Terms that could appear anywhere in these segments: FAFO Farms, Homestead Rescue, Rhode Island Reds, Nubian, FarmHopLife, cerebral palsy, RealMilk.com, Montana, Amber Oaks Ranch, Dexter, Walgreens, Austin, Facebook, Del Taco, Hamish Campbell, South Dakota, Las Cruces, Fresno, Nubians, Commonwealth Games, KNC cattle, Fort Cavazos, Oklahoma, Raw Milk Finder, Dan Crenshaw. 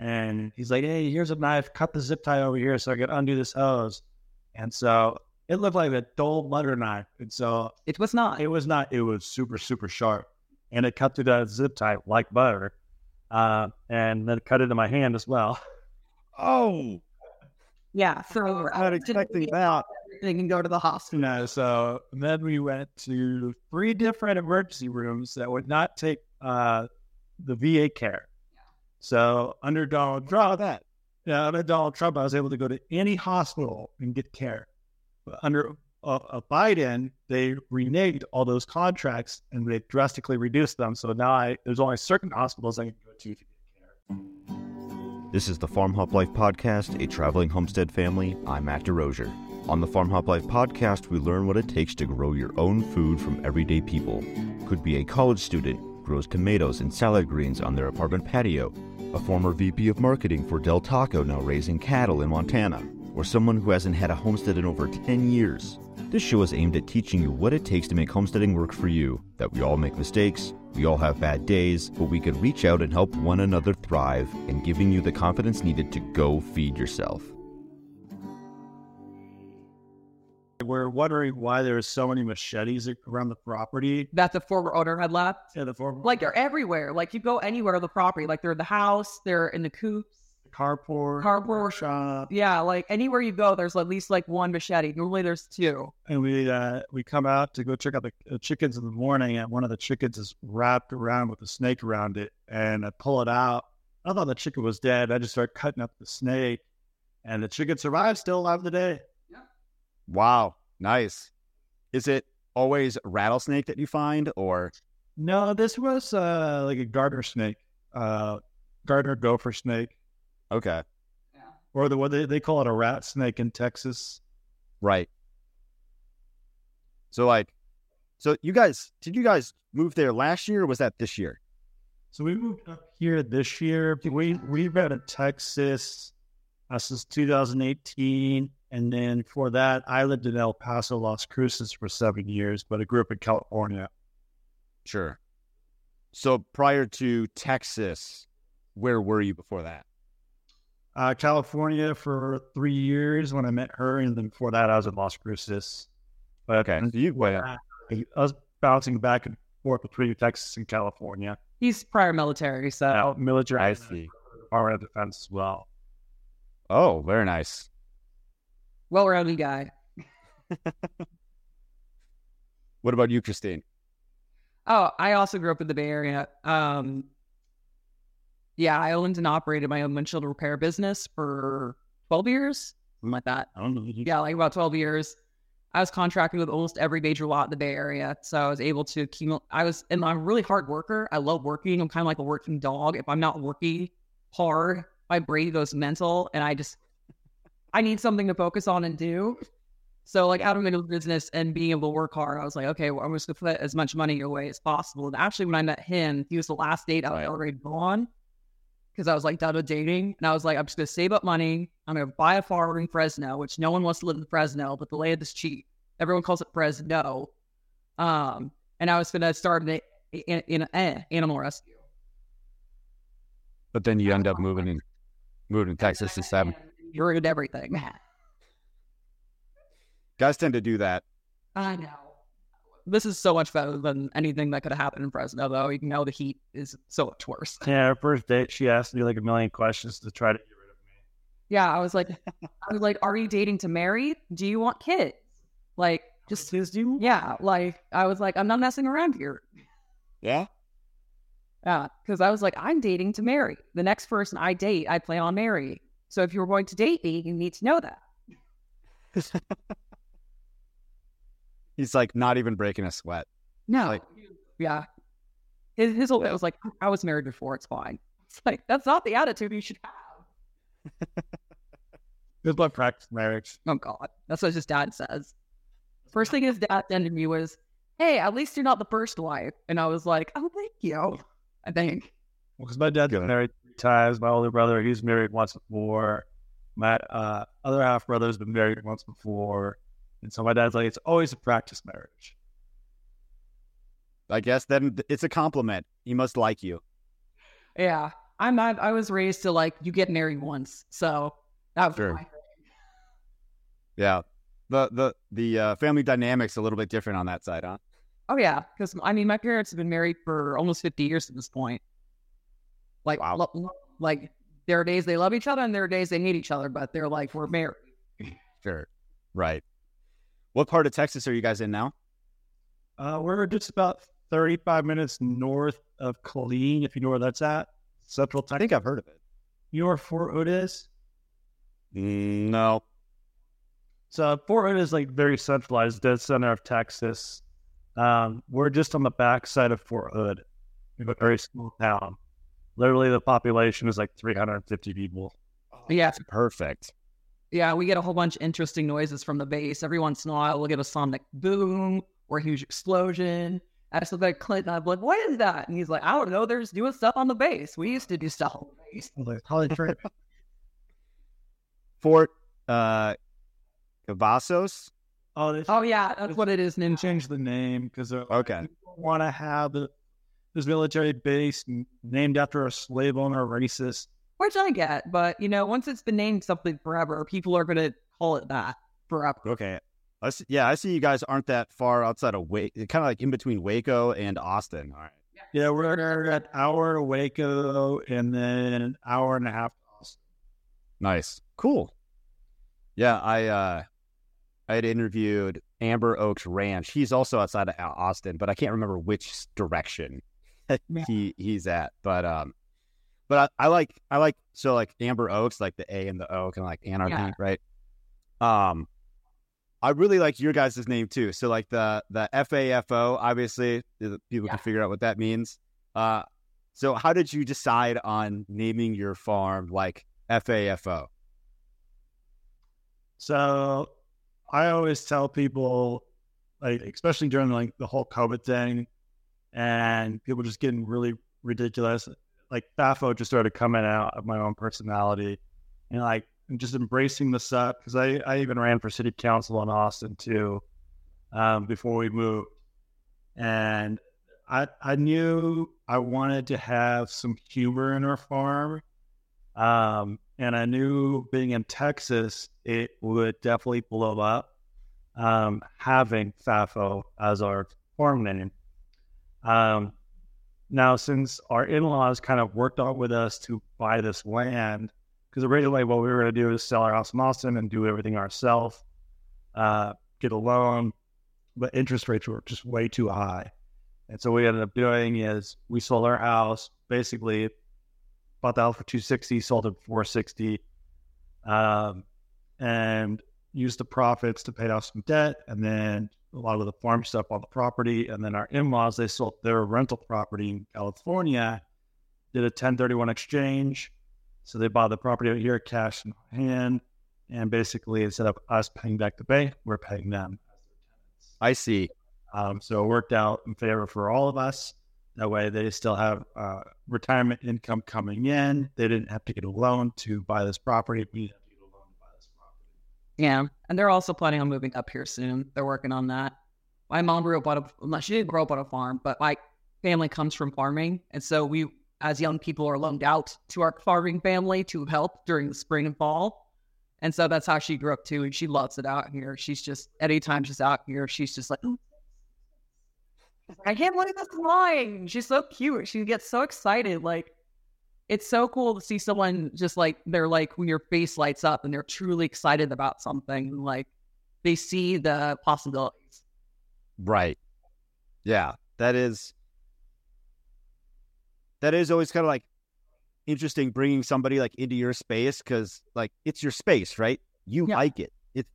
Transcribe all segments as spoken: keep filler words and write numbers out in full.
And he's like, hey, here's a knife. Cut the zip tie over here so I could undo this hose. And so it looked like a dull butter knife. And so it was not. It was not. It was super, super sharp. And it cut through that zip tie like butter. Uh, and then it cut into my hand as well. Oh. Yeah. So I was expecting that. They can go to the hospital. No, so then we went to three different emergency rooms that would not take uh, the V A care. Yeah. So under Donald Trump, that yeah, under Donald Trump, I was able to go to any hospital and get care. But under uh, uh, Biden, they reneged all those contracts and they drastically reduced them. So now I, there's only certain hospitals I can go to to get care. This is the Farm Hop Life podcast, a traveling homestead family. I'm Matt DeRosier. On the Farm Hop Life podcast, we learn what it takes to grow your own food from everyday people. Could be a college student, grows tomatoes and salad greens on their apartment patio, a former V P of marketing for Del Taco now raising cattle in Montana, or someone who hasn't had a homestead in over ten years. This show is aimed at teaching you what it takes to make homesteading work for you, that we all make mistakes, we all have bad days, but we can reach out and help one another thrive, and giving you the confidence needed to go feed yourself. We're wondering why there are so many machetes around the property. That the former owner had left? Yeah, the former Like, they're everywhere. Like, you go anywhere on the property. Like, they're in the house, they're in the coops. Carport. Carport. Shop. Yeah, like, anywhere you go, there's at least, like, one machete. Normally, there's two. And we uh, we come out to go check out the uh, chickens in the morning, and one of the chickens is wrapped around with a snake around it, and I pull it out. I thought the chicken was dead. I just started cutting up the snake, and the chicken survived, still alive today. Wow. Nice. Is it always rattlesnake that you find, or? No, this was uh, like a garter snake, uh, garter gopher snake. Okay. Yeah. Or the what they, they call it a rat snake in Texas. Right. So like, so you guys, did you guys move there last year or was that this year? So we moved up here this year. We, we've been in Texas uh, since two thousand eighteen. And then for that, I lived in El Paso, Las Cruces for seven years, but I grew up in California. Sure. So prior to Texas, where were you before that? Uh, California for three years when I met her. And then before that, I was in Las Cruces. But okay. So you, well, yeah. I, I was bouncing back and forth between Texas and California. He's prior military, so. Yeah, military. I see. Department of Defense as well. Oh, very nice. Well-rounded guy. What about you, Christine? Oh, I also grew up in the Bay Area. Um, yeah, I owned and operated my own windshield repair business for twelve years, something like that. I don't know. Yeah, like about twelve years. I was contracting with almost every major lot in the Bay Area, so I was able to accumulate. I was, and I'm a really hard worker. I love working. I'm kind of like a working dog. If I'm not working hard, my brain goes mental, and I just. I need something to focus on and do. So like out of the business and being able to work hard, I was like, okay, well, I'm just going to put as much money your way as possible. And actually when I met him, he was the last date I was already gone because I was like done with dating. And I was like, I'm just going to save up money. I'm going to buy a farm in Fresno, which no one wants to live in Fresno, but the land is cheap. Everyone calls it Fresno. Um, and I was going to start an, an, an, an animal rescue. But then you end up moving in, moving to Texas to seven. You ruined everything. Guys tend to do that. I know. This is so much better than anything that could have happened in Fresno, though. You know the heat is so much worse. Yeah, her first date, she asked me like a million questions to try to get rid of me. Yeah, I was like, I was like, are you dating to marry? Do you want kids? Like, just do. Yeah, like I was like, I'm not messing around here. Yeah. Yeah, because I was like, I'm dating to marry. The next person I date, I plan on marrying. So if you're going to date me, you need to know that. He's like not even breaking a sweat. No. Like, yeah. His, his old man was like, I was married before. It's fine. It's like, that's not the attitude you should have. Good luck practice marriage. Oh, God. That's what his dad says. First thing his dad said to me was, hey, at least you're not the first wife. And I was like, oh, thank you. I think. Well, because my dad's married times. My older brother, he's married once before. My uh, other half brother's been married once before. And so my dad's like, it's always a practice marriage. I guess then it's a compliment. He must like you. Yeah. I'm not, I was raised to like, you get married once. So that was sure. my thing. Yeah. The, the, the uh, family dynamic's a little bit different on that side, huh? Oh yeah. Cause I mean, my parents have been married for almost fifty years at this point. Like, wow. lo- lo- like there are days they love each other and there are days they hate each other, but they're like, we're married. Sure. Right. What part of Texas are you guys in now? Uh, we're just about thirty-five minutes north of Killeen, if you know where that's at. Central Texas. I think I've heard of it. You know where Fort Hood is? Mm, no. So Fort Hood is like very centralized, dead center of Texas. Um, we're just on the backside of Fort Hood. We have a very small town. Literally, the population is like three hundred fifty people. Oh, yeah. That's perfect. Yeah, we get a whole bunch of interesting noises from the base. Every once in a while, we'll get a sonic boom or a huge explosion. I just look at Clint and I'm like, what is that? And he's like, I don't know. They're just doing stuff on the base. We used to do stuff on the base. Like, holy crap. Fort uh, Cavazos? Oh, they, oh, yeah. That's what it is. And then change the name because they okay. like, want to have a, this military base named after a slave owner, racist. Which I get, but, you know, once it's been named something forever, people are going to call it that forever. Okay. I see, yeah, I see you guys aren't that far outside of Waco, kind of like in between Waco and Austin. All right. Yeah, we're at an hour to Waco and then an hour and a half to Austin. Nice. Cool. Yeah, I, uh, I had interviewed Amber Oaks Ranch. He's also outside of Austin, but I can't remember which direction he, he's at, but, um. But I, I like, I like, so like Amber Oaks, like the A and the O, kind of like anarchy, yeah. right? Um, I really like your guys' name too. So like the, the F A F O, obviously people yeah. can figure out what that means. Uh, so how did you decide on naming your farm like F A F O? So I always tell people, like, especially during like the whole COVID thing and people just getting really ridiculous. Like FAFO just started coming out of my own personality and like just embracing this up because I, I even ran for city council in Austin too um, before we moved. And I I knew I wanted to have some humor in our farm. Um, and I knew being in Texas, it would definitely blow up um, having FAFO as our farm name. Um, Now, since our in-laws kind of worked out with us to buy this land, because originally what we were going to do is sell our house in Austin and do everything ourselves, uh, get a loan, but interest rates were just way too high. And so what we ended up doing is we sold our house, basically bought the house for two hundred sixty dollars, sold it for four hundred sixty dollars, um, and used the profits to pay off some debt and then a lot of the farm stuff on the property. And then our in-laws, they sold their rental property in California, did a ten thirty-one exchange. So they bought the property out here, cash in hand. And basically instead of us paying back the bank, we're paying them. I see. Um, so it worked out in favor for all of us. That way they still have uh, retirement income coming in. They didn't have to get a loan to buy this property. We Yeah, and they're also planning on moving up here soon. They're working on that. My mom grew up on a, she didn't grow up on a farm, but my family comes from farming. And so we, as young people, are loaned out to our farming family to help during the spring and fall. And so that's how she grew up too. And she loves it out here. She's just, anytime she's out here, she's just like, I can't believe this line. She's so cute. She gets so excited. Like, it's so cool to see someone just like, they're like, when your face lights up and they're truly excited about something, like they see the possibilities. Right. Yeah. That is, that is always kind of like interesting bringing somebody like into your space. Cause like, it's your space, right? You yeah. like it. It's,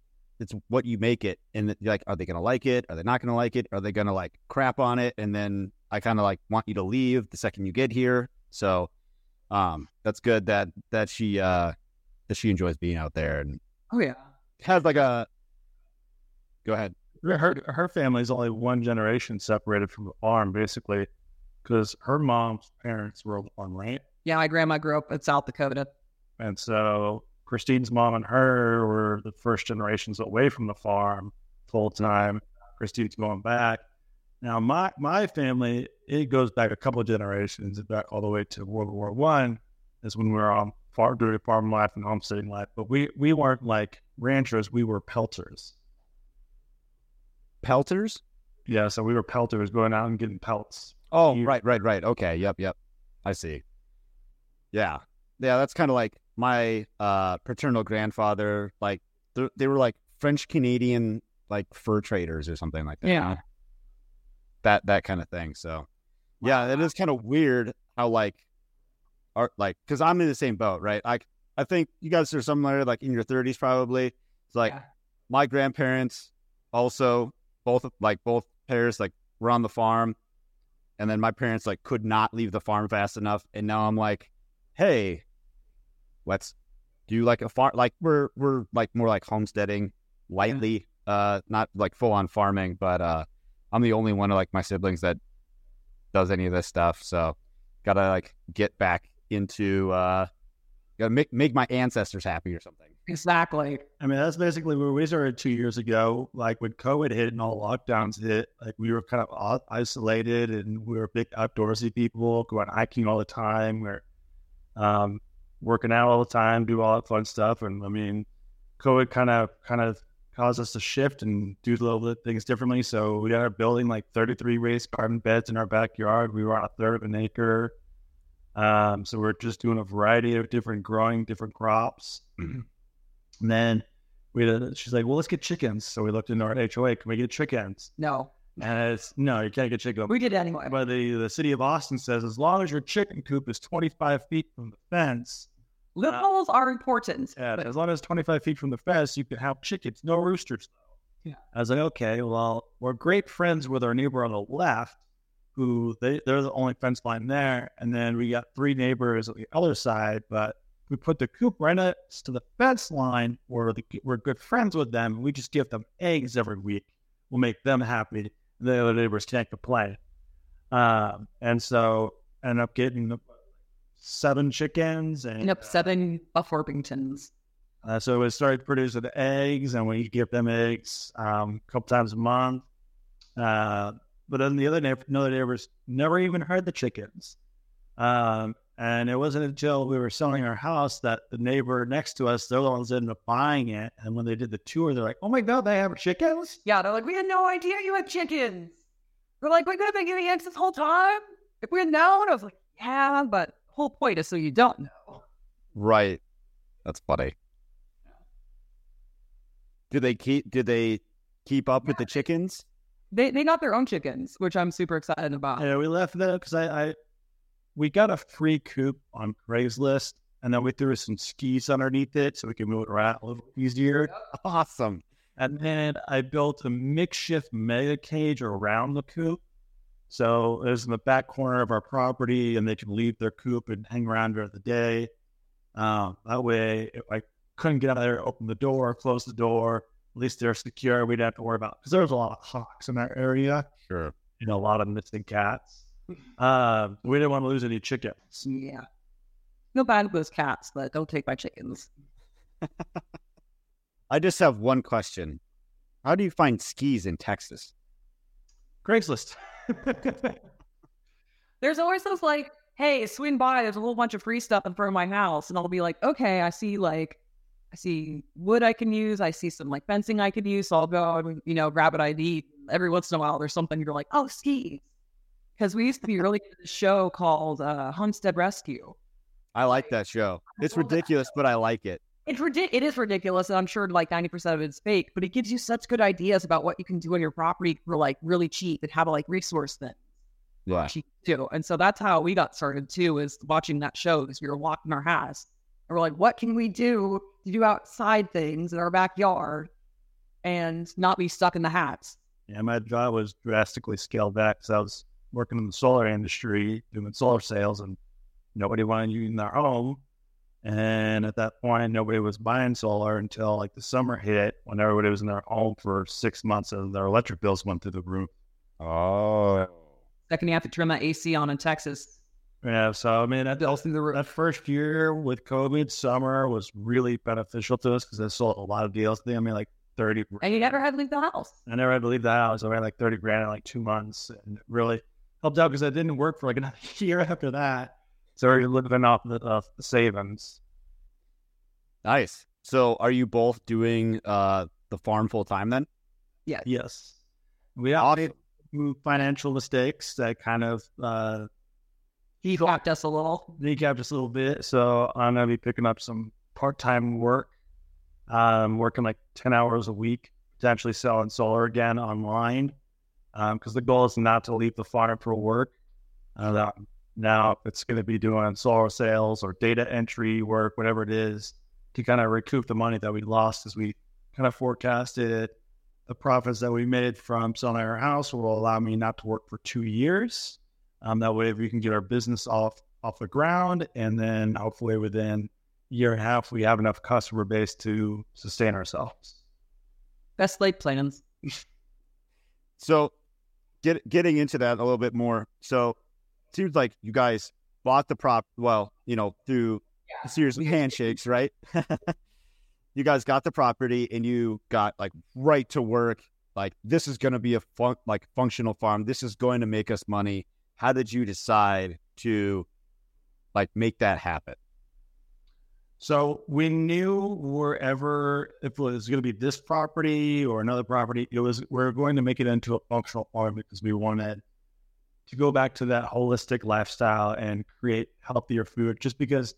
it's what you make it. And you're like, are they going to like it? Are they not going to like it? Are they going to like crap on it? And then I kind of like want you to leave the second you get here. So Um, that's good that, that she, uh, that she enjoys being out there and oh yeah, has like a, go ahead. Her, her family's only one generation separated from the farm basically. Cause her mom's parents were on ranch. Yeah. My grandma grew up in South Dakota. And so Christine's mom and her were the first generations away from the farm full time. Christine's going back. Now, my, my family, it goes back a couple of generations, back all the way to World War One, is when we were on farm, doing farm life and homesteading life. But we, we weren't like ranchers. We were pelters. Pelters? Yeah. So we were pelters going out and getting pelts. Oh, right, right, right. Okay. Yep. Yep. I see. Yeah. Yeah. That's kind of like my uh, paternal grandfather. Like they were like French Canadian, like fur traders or something like that. Yeah. That, that kind of thing. So yeah, it is kind of weird how like, are like, cause I'm in the same boat, right? Like I think you guys are somewhere like in your thirties, probably. It's like yeah. my grandparents also both like both parents like were on the farm, and then my parents like could not leave the farm fast enough. And now I'm like, hey, let's do like a farm. Like we're, we're like more like homesteading lightly, yeah. uh, not like full on farming, but, uh, I'm the only one of like my siblings that does any of this stuff. So gotta like get back into, uh, gotta make, make my ancestors happy or something. Exactly. I mean, that's basically where we started two years ago. Like when COVID hit and all lockdowns hit, like we were kind of isolated and we were big outdoorsy people, going hiking all the time. We're, um, working out all the time, do all that fun stuff. And I mean, COVID kind of, kind of caused us to shift and do little things differently. So we ended up building like thirty-three raised garden beds in our backyard. We were on a third of an acre. Um, so we're just doing a variety of different growing, different crops. Mm-hmm. And then we had a, she's like, well, let's get chickens. So we looked into our H O A. Can we get chickens? No. And it's, no, you can't get chickens. We did anyway. But the, the city of Austin says, as long as your chicken coop is twenty-five feet from the fence. Loopholes uh, are important. Yeah, but... as long as twenty-five feet from the fence, you can have chickens. No roosters, though. Yeah. I was like, okay, well, we're great friends with our neighbor on the left, who they, they're the only fence line there. And then we got three neighbors on the other side, but we put the coop right next to the fence line where the, we're good friends with them. We just give them eggs every week. We'll make them happy. And the other neighbors can't complain. Um, and so I ended up getting seven chickens and nope, seven uh, Buff Orpingtons. Uh, so it started producing eggs, and we give them eggs um, a couple times a month. Uh, But then the other neighbors never even heard the chickens. Um, and it wasn't until we were selling our house that the neighbor next to us, they're the ones that ended up buying it. And when they did the tour, they're like, oh my God, they have chickens? Yeah, they're like, we had no idea you had chickens. We're like, we could have been giving eggs this whole time. If we had known. I was like, yeah, but the whole point is so you don't know. Right. That's funny. Did they keep, did they keep up yeah. with the chickens? They they got their own chickens, which I'm super excited about. Yeah, we left that because I, I, we got a free coop on Craigslist, and then we threw some skis underneath it so we could move it around a little easier. Awesome. And then I built a makeshift mega cage around the coop. So it was in the back corner of our property, and they could leave their coop and hang around during the day. Um, that way, if I couldn't get out of there, open the door, close the door. At least they're secure. We don't have to worry about because there's a lot of hawks in our area. Sure, you know, a lot of missing cats. Uh, we didn't want to lose any chickens. Yeah, no bad with those cats, but don't take my chickens. I just have one question: how do you find skis in Texas? Craigslist. There's always those like, "Hey, swing by. There's a whole bunch of free stuff in front of my house," and I'll be like, "Okay, I see like." I see wood I can use. I see some like fencing I could use. So I'll go and, you know, grab an I D. Every once in a while, there's something you're like, oh, skis. Because we used to be really good at a show called uh, Homestead Rescue. I like that show. It's ridiculous, but I like it. It's ridic- It is ridiculous. And I'm sure like ninety percent of it's fake, but it gives you such good ideas about what you can do on your property for like really cheap and how to like resource things. Yeah. Cheap too. And so that's how we got started too, is watching that show because we were walking our house. And we're like, what can we do to do outside things in our backyard and not be stuck in the hats? Yeah, my job was drastically scaled back because I was working in the solar industry, doing solar sales, and nobody wanted to use their home. And at that point, nobody was buying solar until like the summer hit when everybody was in their home for six months and their electric bills went through the roof. Oh. Second, you have to turn that A C on in Texas. Yeah, so I mean, that, that first year with COVID, summer was really beneficial to us because I sold a lot of deals. I mean, like thirty. And you never had to leave the house. I never had to leave the house. I made like thirty grand in like two months, and it really helped out because I didn't work for like another year after that. So you're living off the uh, savings. Nice. So are you both doing uh, the farm full time then? Yeah. Yes. We all made financial mistakes that kind of uh, he capped us a little. He capped us a little bit. So I'm gonna be picking up some part time work. Um, working like ten hours a week, potentially selling solar again online. Um, because the goal is not to leave the farm for work. Uh, now it's going to be doing solar sales or data entry work, whatever it is, to kind of recoup the money that we lost as we kind of forecasted it. The profits that we made from selling our house will allow me not to work for two years. Um, that way we can get our business off, off the ground. And then hopefully within a year and a half, we have enough customer base to sustain ourselves. Best laid plans. So Get, getting into that a little bit more. So it seems like you guys bought the prop, well, you know, through yeah. a series of handshakes, right? You guys got the property and you got like right to work. Like, this is going to be a fun, like functional farm. This is going to make us money. How did you decide to like make that happen? So we knew wherever, if it was going to be this property or another property, it was, we're going to make it into a functional farm because we wanted to go back to that holistic lifestyle and create healthier food, just because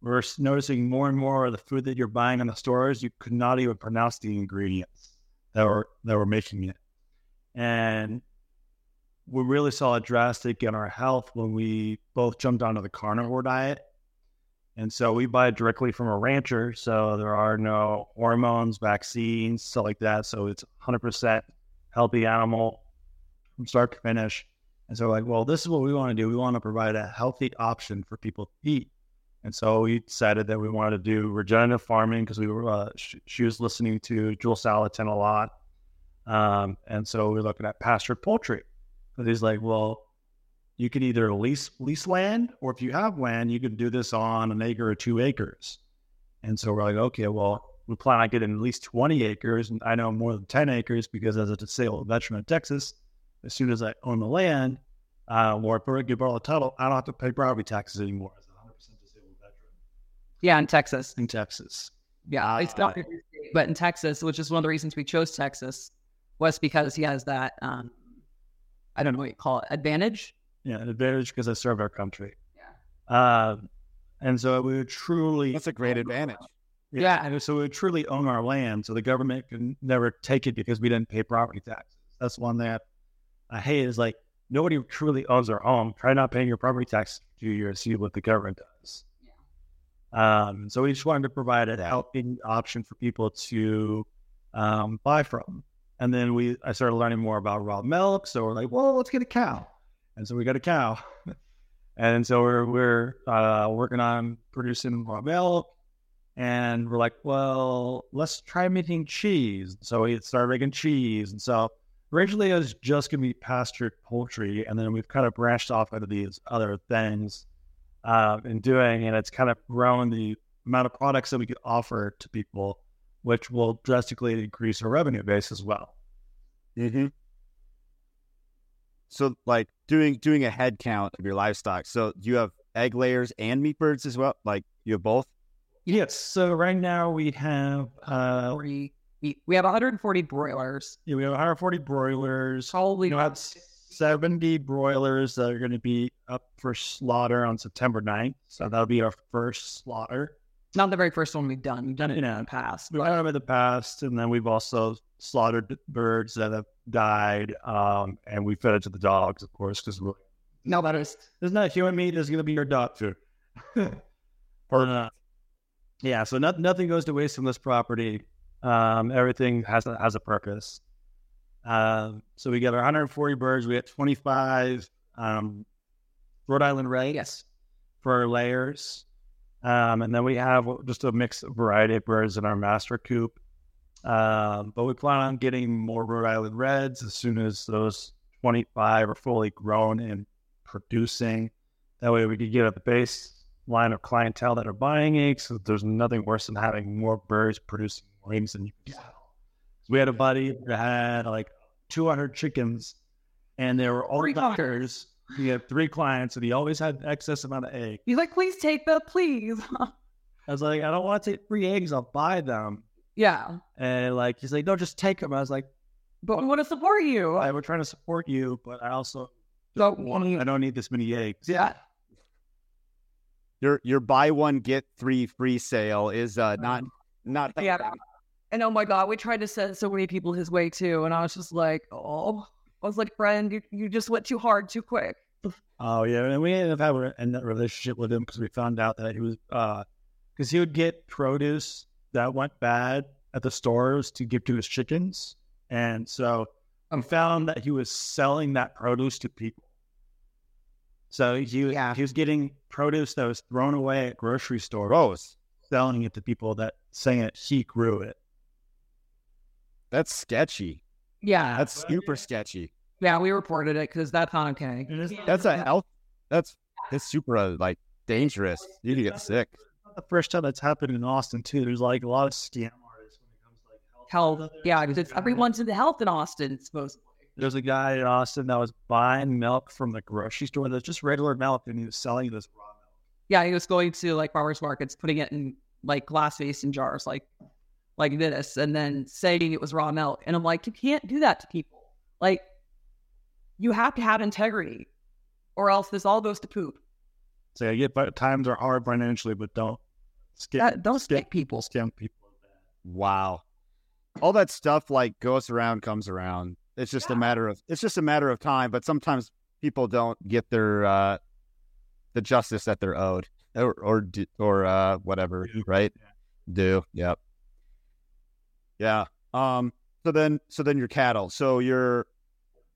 we're noticing more and more of the food that you're buying in the stores, you could not even pronounce the ingredients that were, that were making it. And we really saw a drastic in our health when we both jumped onto the carnivore diet. And so we buy directly from a rancher, so there are no hormones, vaccines, stuff like that. So it's one hundred percent healthy animal from start to finish. And so we're like, well, this is what we want to do. We want to provide a healthy option for people to eat. And so we decided that we wanted to do regenerative farming because we were uh, sh- she was listening to Joel Salatin a lot. Um, and so we're looking at pastured poultry. But he's like, well, you could either lease lease land, or if you have land, you could do this on an acre or two acres. And so we're like, okay, well, we plan on getting at least twenty acres. And I know more than ten acres because as a disabled veteran in Texas, as soon as I own the land, uh, or if I get a title, I don't have to pay property taxes anymore as a one hundred percent disabled veteran. Yeah, in Texas. In Texas. Yeah, it's not in your state, but in Texas, which is one of the reasons we chose Texas, was because he has that, um, I don't know what you call it, advantage. Yeah, an advantage because I serve our country. Yeah. Uh, and so we would truly... That's a great advantage. Yeah. yeah. And so we would truly own our land, so the government could never take it because we didn't pay property taxes. That's one that I hate is like, nobody truly owns their home. Try not paying your property tax for two years, see what the government does. Yeah. Um, so we just wanted to provide a helping option for people to um, buy from. And then we, I started learning more about raw milk. So we're like, well, let's get a cow. And so we got a cow, and so we're we're uh, working on producing raw milk, and we're like, well, let's try making cheese. So we started making cheese, and so originally it was just going to be pastured poultry, and then we've kind of branched off into these other things uh, in doing, and it's kind of grown the amount of products that we could offer to people, which will drastically increase our revenue base as well. Mm-hmm. So like doing doing a head count of your livestock. So you have egg layers and meat birds as well? Like you have both? Yes. So right now we have uh forty, we, we have one hundred forty broilers. Yeah, we have one hundred forty broilers. Probably you know, have seventy broilers that are going to be up for slaughter on September ninth. So that'll be our first slaughter. Not the very first one we've done. We've done it in the past. We've done it in the past, and then we've also slaughtered birds that have died, um, and we fed it to the dogs, of course, because we're... No, that is... There's not human meat. There's going to be your dog food. Or not. Yeah, so not, nothing goes to waste on this property. Um, everything has a, has a purpose. Uh, so we got our one hundred forty birds. We got twenty-five um, Rhode Island Reds yes. for our layers. Um, and then we have just a mixed variety of birds in our master coop. Um, but we plan on getting more Rhode Island Reds as soon as those twenty-five are fully grown and producing. That way we could get at the baseline of clientele that are buying eggs. So there's nothing worse than having more birds producing more eggs than you can sell. We had a buddy that had like two hundred chickens and they were all doctors. He had three clients, and he always had excess amount of egg. He's like, please take them, please. I was like, I don't want to take free eggs. I'll buy them. Yeah. And like, he's like, no, just take them. I was like, but we want to support you. I, we're trying to support you, but I also don't want. I don't need this many eggs. Yeah. Your your buy one get three free sale is uh, not not. Yeah. Bad. And oh my God, we tried to send so many people his way too, and I was just like, oh, I was like, friend, you, you just went too hard too quick. Oh yeah, and we ended up having that relationship with him because we found out that he was because uh, he would get produce that went bad at the stores to give to his chickens. And so I found that he was selling that produce to people. So he, yeah. he was getting produce that was thrown away at grocery stores, oh, selling it to people that saying that he grew it. That's sketchy. Yeah. That's but, super yeah. sketchy. Yeah, we reported it because that's not okay. That's a health. That's, that's super uh, like dangerous. You need to get sick. The first time that's happened in Austin too. There's like a lot of scam. Health, yeah, because everyone's in the health in Austin, supposedly. There's a guy in Austin that was buying milk from the grocery store that's just regular milk, and he was selling this raw milk. Yeah, he was going to like farmers markets, putting it in like glass basin jars, like like this, and then saying it was raw milk. And I'm like, you can't do that to people. Like, you have to have integrity, or else this all goes to poop. So I get, but times are hard financially, but don't skip, that, don't skip people, scam people. Wow. All that stuff like goes around, comes around. It's just yeah. a matter of it's just a matter of time. But sometimes people don't get their uh, the justice that they're owed, or or, or uh, whatever, do. right? Yeah. Do yep, yeah. Um. So then, so then your cattle. So you're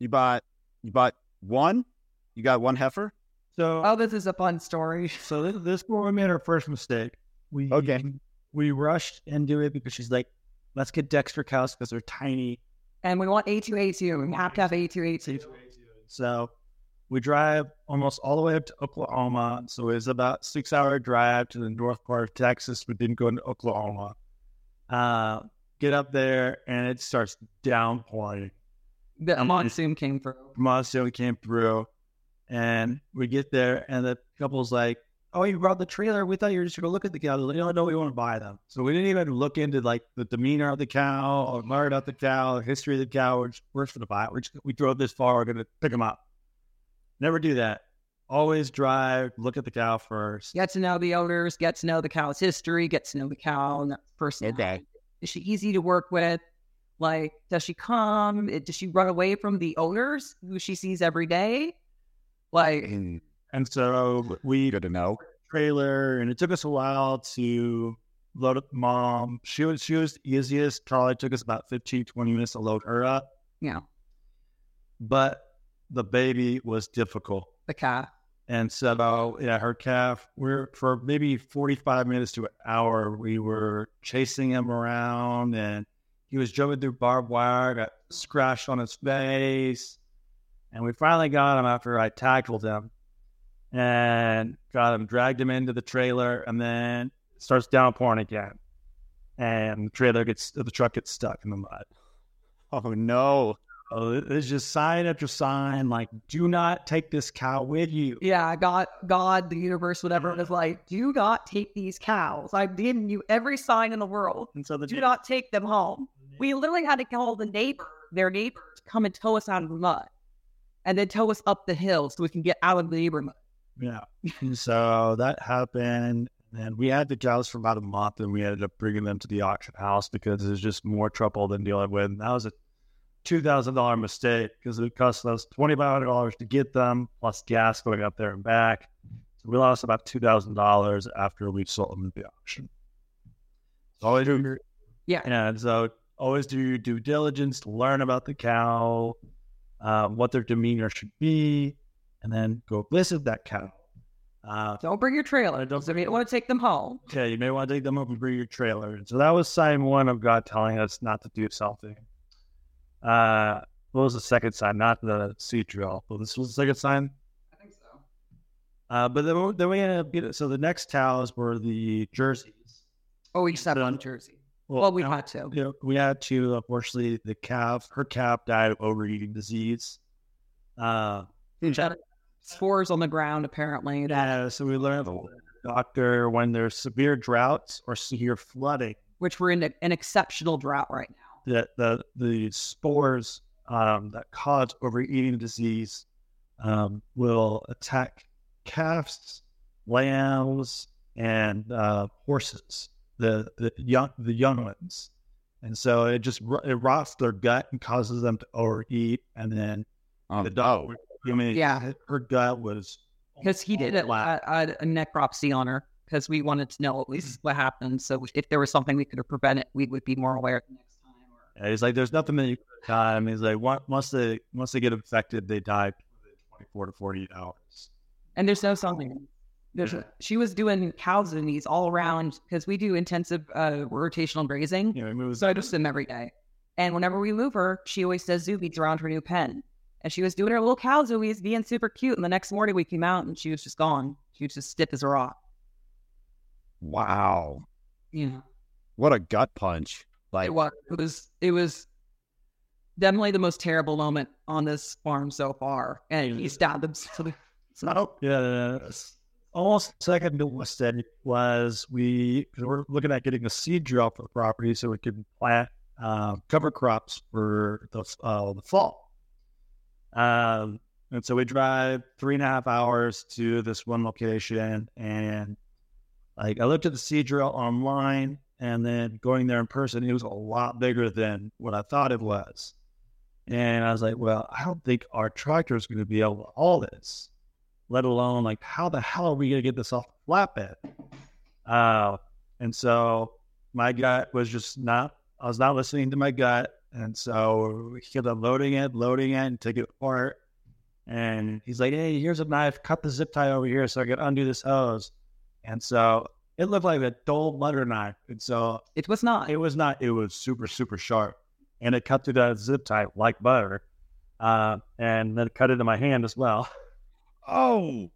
you bought you bought one. You got one heifer. So oh, this is a fun story. So this this is where we made our first mistake. We okay. We rushed into it because she's like, let's get Dexter cows because they're tiny. And we want A two A two. We have to have A two A two. So we drive almost all the way up to Oklahoma. So it was about a six-hour drive to the north part of Texas. We didn't go into Oklahoma. Uh, get up there, and it starts downpouring. The monsoon came through. Monsoon came through. And we get there, and the couple's like, oh, you brought the trailer. We thought you were just going to look at the cow. Like, oh, no, we want to buy them. So we didn't even look into like the demeanor of the cow, or learn about the cow, the history of the cow. We're just, we're just going to buy it. We're just, we drove this far. We're going to pick them up. Never do that. Always drive, look at the cow first. Get to know the owners, get to know the cow's history, get to know the cow and the person. Okay. Is she easy to work with? Like, does she come? Does she run away from the owners who she sees every day? Like... Mm. And so we got a trailer, and it took us a while to load up mom. She was, she was the easiest. Probably took us about fifteen, twenty minutes to load her up. Yeah. But the baby was difficult. The calf. And so, yeah, her calf, we're for maybe forty-five minutes to an hour, we were chasing him around, and he was jumping through barbed wire, got scratched on his face. And we finally got him after I tackled him. And got him, dragged him into the trailer, and then it starts downpouring again. And the trailer gets, the truck gets stuck in the mud. Oh no! Oh, it's just sign after sign, like, do not take this cow with you. Yeah, God, God, the universe, whatever, was like, do not take these cows. I've given you every sign in the world. And so the do day- not take them home. Yeah. We literally had to call the neighbor, their neighbor, to come and tow us out of the mud, and then tow us up the hill so we can get out of the neighborhood. Yeah. So that happened, and we had the cows for about a month, and we ended up bringing them to the auction house because it was just more trouble than dealing with. And that was a two thousand dollars mistake because it cost us twenty-five hundred dollars to get them, plus gas going up there and back. So we lost about two thousand dollars after we sold them to the auction. So always do, yeah. And so always do your due diligence, learn about the cow, uh, what their demeanor should be. And then go visit that cow. Uh, don't bring your trailer. Don't you don't want to take them home. Yeah, you may want to take them home and bring your trailer. And so that was sign one of God telling us not to do something. Uh, what was the second sign? Not the seed drill. Well, this was the second sign? I think so. Uh, but then, then we ended up getting, so the next cows were the jerseys. Oh, we sat on jersey. Well, well we had to. You know, we had to, unfortunately, the calf, her calf died of overeating disease. Uh, spores on the ground, apparently. That- yeah, so we learned from the doctor when there's severe droughts or severe flooding. Which we're in a, an exceptional drought right now. That the, the spores um, that cause overeating disease um, will attack calves, lambs, and uh, horses, the the young the young ones. And so it just it rots their gut and causes them to overeat. And then um, the dog, I mean, yeah. her gut was... Because he did a, a, a necropsy on her because we wanted to know at least what happened. So if there was something we could have prevented, we would be more aware the next time. Or... Yeah, he's like, there's nothing that you could have done. He's like, once they, once they get infected, they die twenty-four to forty-eight hours. And there's no something... There's a, she was doing cows and these all around because we do intensive uh, rotational grazing. Yeah, was, so I just swim every day. And whenever we move her, she always does zoobies around her new pen. And she was doing her little cow zoobies, being super cute. And the next morning we came out and she was just gone. She was just stiff as a rock. Wow. Yeah. What a gut punch. Like it was, it was, it was definitely the most terrible moment on this farm so far. And he stabbed himself. So, yeah. Almost second to what said was we we're looking at getting a seed drill for the property so we could plant uh, cover crops for the, uh, the fall. Um, and so we drive three and a half hours to this one location, and like I looked at the seed drill online, and then going there in person, it was a lot bigger than what I thought it was. And I was like, well, I don't think our tractor is going to be able to haul this. Let alone, like, how the hell are we going to get this off the flatbed? Uh, and so my gut was just not, I was not listening to my gut. And so he kept on loading it, loading it, and take it apart. And he's like, hey, here's a knife. Cut the zip tie over here so I can undo this hose. And so it looked like a dull butter knife. And so it was not. It was not. It was super, super sharp. And it cut through that zip tie like butter. Uh, and then it cut into my hand as well. Oh,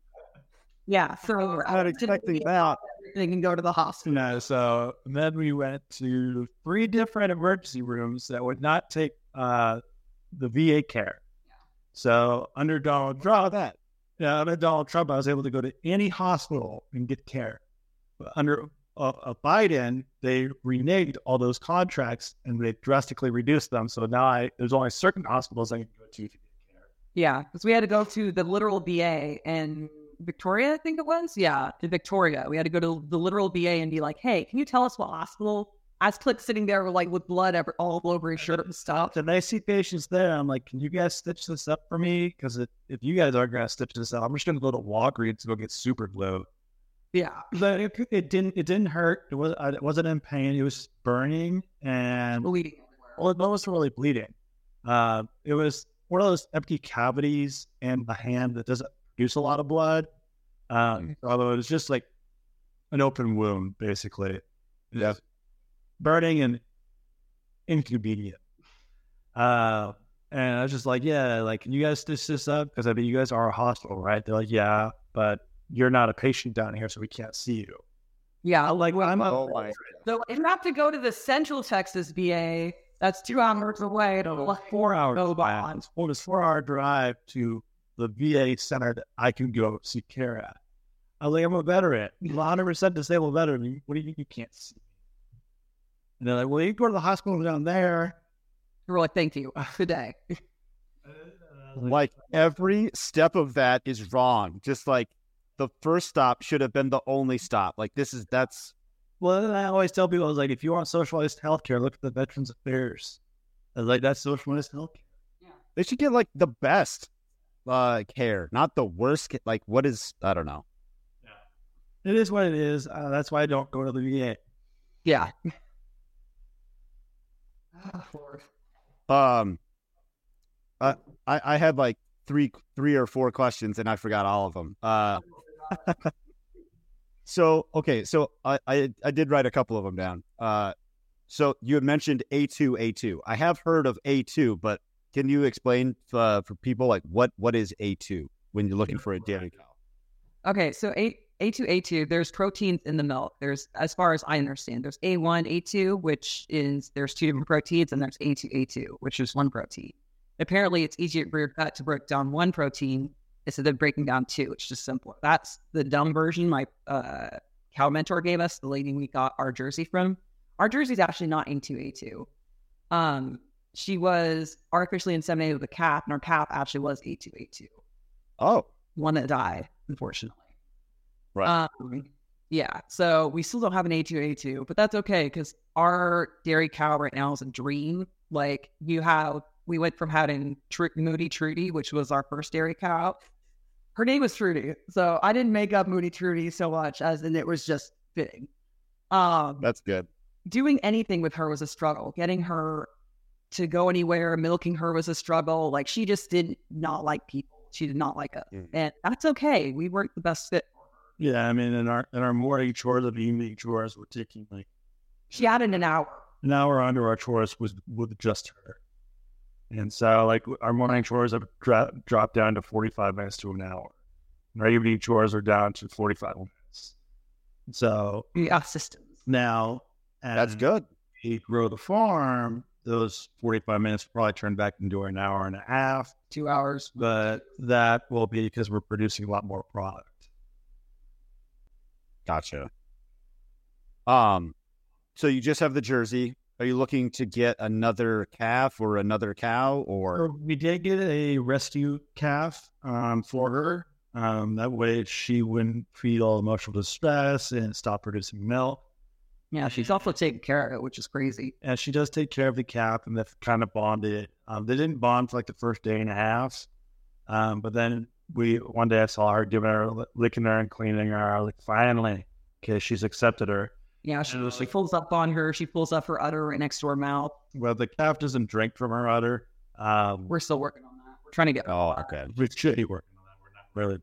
yeah. So I was expecting that. They can go to the hospital. No, so then we went to three different emergency rooms that would not take uh, the V A care. Yeah. So under Donald Trump, that yeah, under Donald Trump, I was able to go to any hospital and get care. But under uh, uh, Biden, they reneged all those contracts and they drastically reduced them. So now I, there's only certain hospitals I can go to. Yeah, because we had to go to the literal V A in Victoria, I think it was. Yeah, in Victoria. We had to go to the literal V A and be like, hey, can you tell us what hospital? I was Clint sitting there like with blood all over his shirt and stuff. And I see patients there. I'm like, can you guys stitch this up for me? Because if you guys aren't going to stitch this up, I'm just going to go to Walgreens and go get super glue. Yeah. But it, it didn't It didn't hurt. It, was, it wasn't in pain. It was burning and bleeding. Well, it wasn't really bleeding. Uh, it was... one of those empty cavities in the hand that doesn't produce a lot of blood. Um, although it was just like an open wound, basically. Yeah. Burning and inconvenient. Uh, and I was just like, yeah, like, can you guys stitch this up? Because I mean, you guys are a hospital, right? They're like, yeah, but you're not a patient down here, so we can't see you. Yeah. I'm like, well, I'm a right. So if you have to go to the Central Texas V A, that's two hours away. No, like, four hours. Go by. It's a four-hour drive to the V A center that I can go see care at. I'm like, I'm a veteran. I'm one hundred percent disabled veteran. What do you mean you can't see? And they're like, well, you go to the hospital down there. We're like, thank you. Good day. Like, every step of that is wrong. Just like the first stop should have been the only stop. Like, this is, that's. Well, I always tell people, I was like, if you want socialized healthcare, look at the Veterans Affairs. I was like, that's socialized healthcare. Yeah. They should get, like, the best uh, care, not the worst. Ca- like, what is, I don't know. Yeah. It is what it is. Uh, that's why I don't go to the V A. Yeah. um, uh, I, I had, like, three three or four questions, and I forgot all of them. Uh So, okay, so I, I I did write a couple of them down. Uh, so you had mentioned A two, A two. I have heard of A two, but can you explain uh, for people, like, what, what is A two when you're looking for a dairy cow? Okay, so A two, A two, there's proteins in the milk. There's, as far as I understand, there's A one, A two, which is, there's two different proteins, and there's A two, A two, which is one protein. Apparently, it's easier for your gut to break down one protein It's the breaking down too. It's just simple. That's the dumb version my uh, cow mentor gave us, the lady we got our jersey from. Our jersey's actually not A two A two. Um, she was artificially inseminated with a calf, and our calf actually was A two A two. Oh. One that died, unfortunately. Right. Um, yeah. So we still don't have an A two A two, but that's okay because our dairy cow right now is a dream. Like you have, we went from having Tr- Moody Trudy, which was our first dairy cow. Her name was Trudy. So I didn't make up Moody Trudy so much as in it was just fitting. Um, that's good. Doing anything with her was a struggle. Getting her to go anywhere, milking her was a struggle. Like she just did not like people. She did not like us. Mm. And that's okay. We weren't the best fit. Yeah, I mean, in our in our morning chores, the evening chores were taking like... She added an hour. An hour under our chores was with just her. And so, like, our morning chores have dro- dropped down to forty-five minutes to an hour. And our evening chores are down to forty-five minutes. So... Yeah, systems. Now... That's good. We grow the farm. Those forty-five minutes probably turn back into an hour and a half. Two hours. But that will be because we're producing a lot more product. Gotcha. Um, so you just have the jersey. Are you looking to get another calf or another cow? Or we did get a rescue calf um, for her. Um, that way she wouldn't feel emotional distress and stop producing milk. Yeah, she's also taking care of it, which is crazy. And she does take care of the calf, and they've kind of bonded. Um, they didn't bond for like the first day and a half, um, but then we one day I saw her giving her licking her and cleaning her. Like finally, because she's accepted her. Yeah, she, she pulls up on her. She pulls up her udder right next to her mouth. Well, the calf doesn't drink from her udder. Um, We're still working on that. We're trying to get. Oh, okay. We should be working on that. We're not really.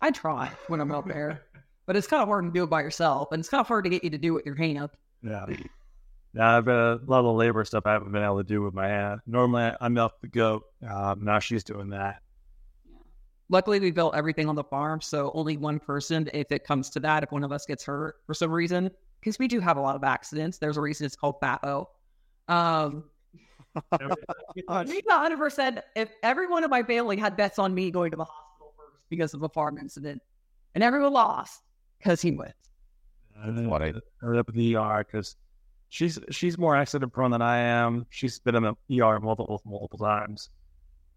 I try when I'm out there. But it's kind of hard to do it by yourself, and it's kind of hard to get you to do it with your hand. Yeah. Now, I've got a lot of labor stuff I haven't been able to do with my hand. Normally, I milk the goat. Um, now she's doing that. Yeah. Luckily, we built everything on the farm, so only one person, if it comes to that, if one of us gets hurt for some reason, because we do have a lot of accidents. There's a reason it's called FAFO. Um, one hundred percent if everyone in my family had bets on me going to the hospital first because of a farm incident, and everyone lost. Because he went. And what I heard up in the E R because she's she's more accident prone than I am. She's been in the E R multiple multiple times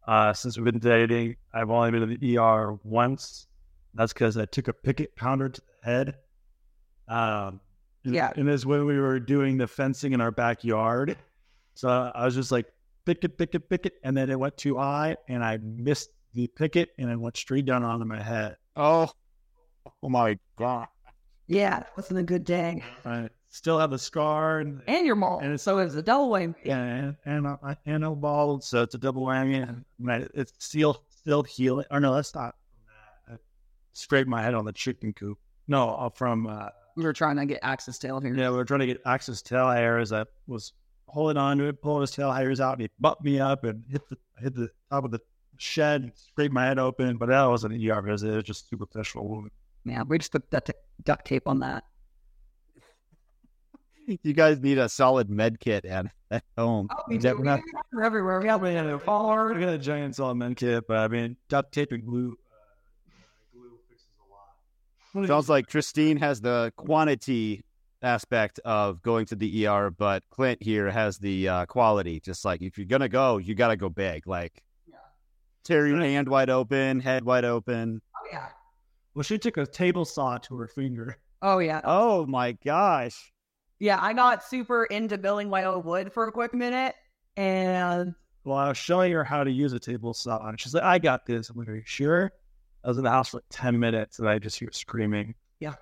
uh, since we've been dating. I've only been in the E R once. That's because I took a picket pounder to the head. Um, yeah, and it's when we were doing the fencing in our backyard. So I was just like picket, picket, picket, and then it went too high, and I missed the picket, and it went straight down onto my head. Oh. Oh my God. Yeah, it wasn't a good day. I still have the scar. And, and your mole. And so it was a double whammy. Yeah, and, and I and I bald, so it's a double whammy. And it's still, still healing. Or no, that's not. I scraped my head on the chicken coop. No, from. Uh, we were trying to get Axe's tail here. Yeah, we were trying to get Axe's tail hairs. I was holding on to it, pulling his tail hairs out, and he bumped me up and hit the, hit the top of the shed, scraped my head open. But that wasn't an E R visit, it was just superficial wound. Yeah, we just put that t- duct tape on that. You guys need a solid med kit at, at home. Oh, we do. We have it everywhere. We have it in the car. We got a giant solid med kit, but I mean, duct tape and glue. Uh, glue fixes a lot. Sounds like Christine has the quantity aspect of going to the E R, but Clint here has the uh, quality. Just like if you're gonna go, you gotta go big. Like, yeah. Tear your hand wide open, head wide open. Oh yeah. Well, she took a table saw to her finger. Oh, yeah. Oh, my gosh. Yeah, I got super into building my own wood for a quick minute. And... Well, I was showing her how to use a table saw. And she's like, I got this. I'm like, are you sure? I was in the house for like ten minutes, and I just hear screaming. Yeah.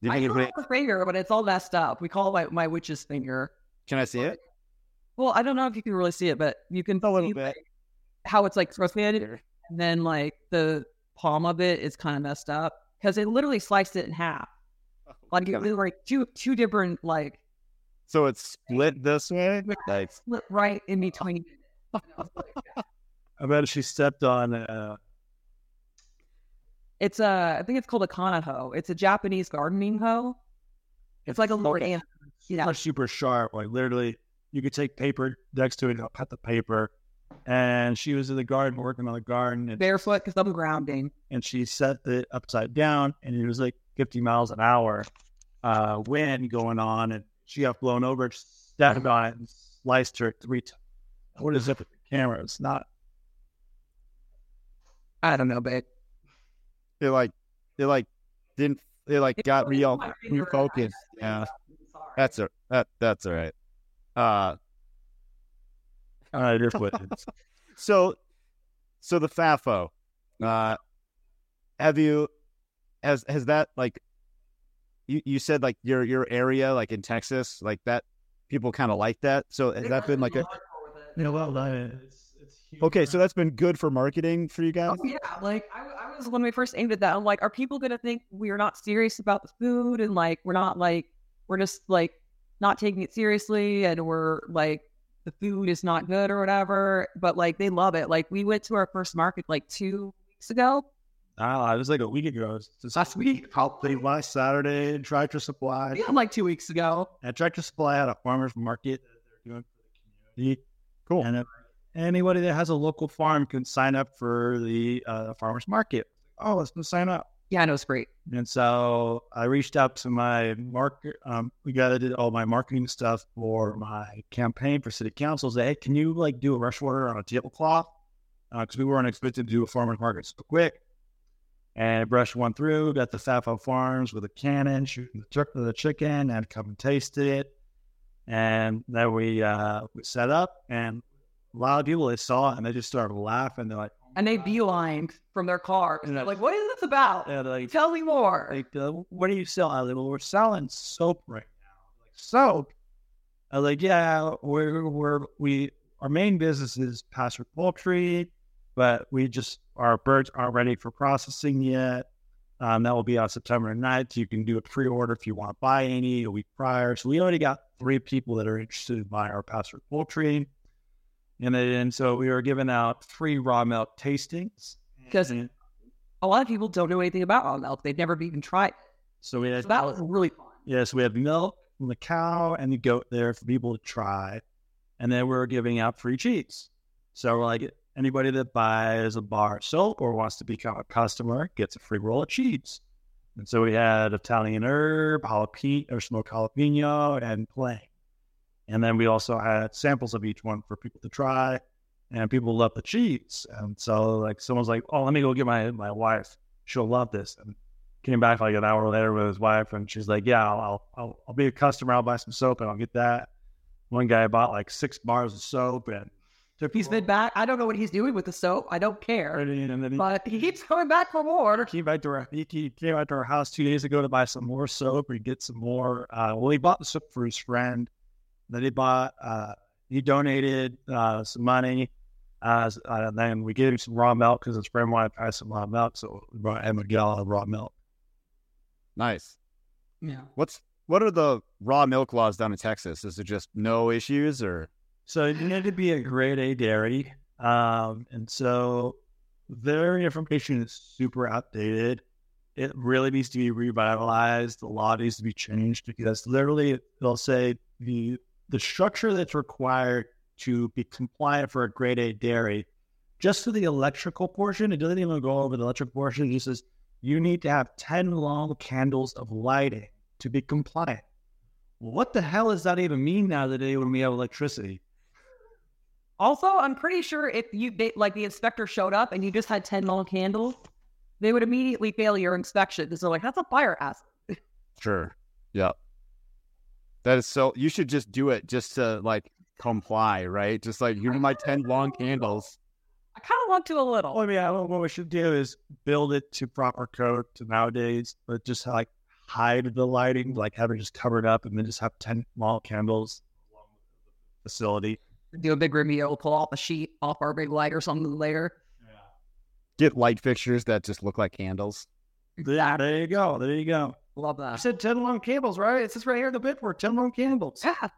Did I don't have a finger, but it's all messed up. We call it my, my witch's finger. Can I see it? Well, I don't know if you can really see it, but you can a little see bit. Like, how it's like thrusted. And then, like, the... palm of it is kind of messed up because it literally sliced it in half. Oh, like it was like two two different like. So it's split this way. Like split right in between. I bet she stepped on. Uh... It's a. I think it's called a kana hoe. It's a Japanese gardening hoe. It's, it's like a little. Yeah. It's not super sharp. Like literally, you could take paper next to it and cut the paper. And she was in the garden, working on the garden. And, barefoot, because I'm grounding. And she set it upside down, and it was like fifty miles an hour uh, wind going on. And she got blown over, stepped on it, and sliced her three times. What is it with the camera? It's not. I don't know, babe. It like, it like didn't, it like it got me all refocused. Yeah. That's a, that, that's all right. Uh, All right, you're footing. so, so the FAFO, uh, have you, has, has that like, you, you said like your, your area, like in Texas, like that people kind of like that. So has that been like a, you know, well, it's, it's huge. Okay. So that's been good for marketing for you guys. Oh, yeah. Like I, I was, when we first aimed at that, I'm like, are people going to think we're not serious about the food? And like, we're not like, we're just like not taking it seriously. And we're like, the food is not good or whatever, but like they love it. Like we went to our first market like two weeks ago. Ah, it was like a week ago. Last week, probably last Saturday. Tractor Supply. Yeah, like two weeks ago. At Tractor Supply had a farmers market. Cool. And anybody that has a local farm can sign up for the uh, farmers market. Oh, let's go sign up. Yeah, no, it's great. And so I reached out to my market. Um, we got to do all my marketing stuff for my campaign for city council. Say, hey, can you like do a rush order on a tablecloth? Because uh, we weren't expected to do a farmer's market so quick. And I brushed one through, got the FAFO Farms with a cannon, shooting the turkey, the chicken, and come and tasted it. And then we, uh, we set up, and a lot of people, they saw it and they just started laughing. They're like, and they beelined from their car. They're like, what is this about? Like, tell me more. Like, uh, what do you sell? I was like, well, we're selling soap right now. Like, soap? I was like, yeah, we're, we're, we, our main business is pasture poultry, but we just, our birds aren't ready for processing yet. Um, that will be on September ninth. You can do a pre-order if you want to buy any a week prior. So we already got three people that are interested in buying our pasture poultry. And then, so we were giving out free raw milk tastings. Because a lot of people don't know anything about raw milk. They've never even tried it. So, we had, so that was really fun. Yes, yeah, so we had milk from the cow and the goat there for people to try. And then we were giving out free cheese. So we're like, anybody that buys a bar of soap or wants to become a customer gets a free roll of cheese. And so we had Italian herb, jalapeno, or smoked jalapeno, and plain. And then we also had samples of each one for people to try, and people love the cheese. And so like someone's like, oh, let me go get my, my wife. She'll love this. And came back like an hour later with his wife, and she's like, yeah, I'll, I'll, I'll be a customer. I'll buy some soap and I'll get that. One guy bought like six bars of soap, and he's been back. I don't know what he's doing with the soap. I don't care. And then he, but he keeps coming back for more. He came back to our, he came out to our house two days ago to buy some more soap or get some more. Uh, well, he bought the soap for his friend. That he bought, uh, he donated uh, some money, uh, and then we gave him some raw milk because his friend wanted to buy some raw milk, so we brought him a gallon of raw milk. Nice. Yeah. What's what are the raw milk laws down in Texas? Is it just no issues, or so it needed to be a grade A dairy, um, and so their information is super outdated. It really needs to be revitalized. The law needs to be changed because literally they'll say the The structure that's required to be compliant for a grade A dairy, just for the electrical portion, it doesn't even go over the electrical portion. It just says you need to have ten long candles of lighting to be compliant. What the hell does that even mean now today when we have electricity? Also, I'm pretty sure if you they, like the inspector showed up and you just had ten long candles, they would immediately fail your inspection because they're like, that's a fire hazard. Sure. Yeah. That is so, you should just do it just to like comply, right? Just like, here are my ten long candles. I kind of want to a little. Well, I mean, I don't know what we should do is build it to proper code to nowadays, but just like hide the lighting, like have it just covered up and then just have ten long candles along the facility. Do a big remedial, pull off a sheet off our big light or something later. Yeah. Get light fixtures that just look like candles. Yeah, there you go. There you go. Love that. I said ten long candles, right? It's just right here in the bit for ten long candles. Yeah.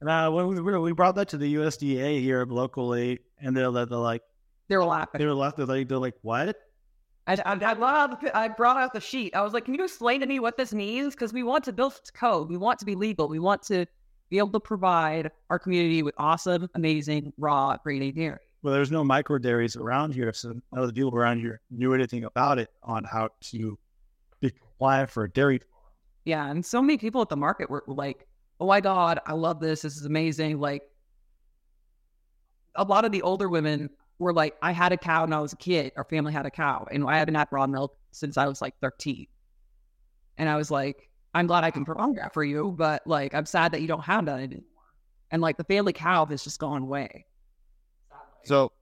And uh, when we we brought that to the U S D A here locally, and they're, they're like, they were laughing. They were laughing. They're like, they're like what? I I, I, love, I brought out the sheet. I was like, can you explain to me what this means? Because we want to build code. We want to be legal. We want to be able to provide our community with awesome, amazing, raw, grade A dairy. Well, there's no micro dairies around here. So none of the people around here knew anything about it on how to be compliant for a dairy. Yeah. And so many people at the market were like, oh my God, I love this. This is amazing. Like a lot of the older women were like, I had a cow when I was a kid. Our family had a cow and I haven't had raw milk since I was like thirteen. And I was like, I'm glad I can provide that for you, but like, I'm sad that you don't have that anymore. And like the family cow has just gone away. So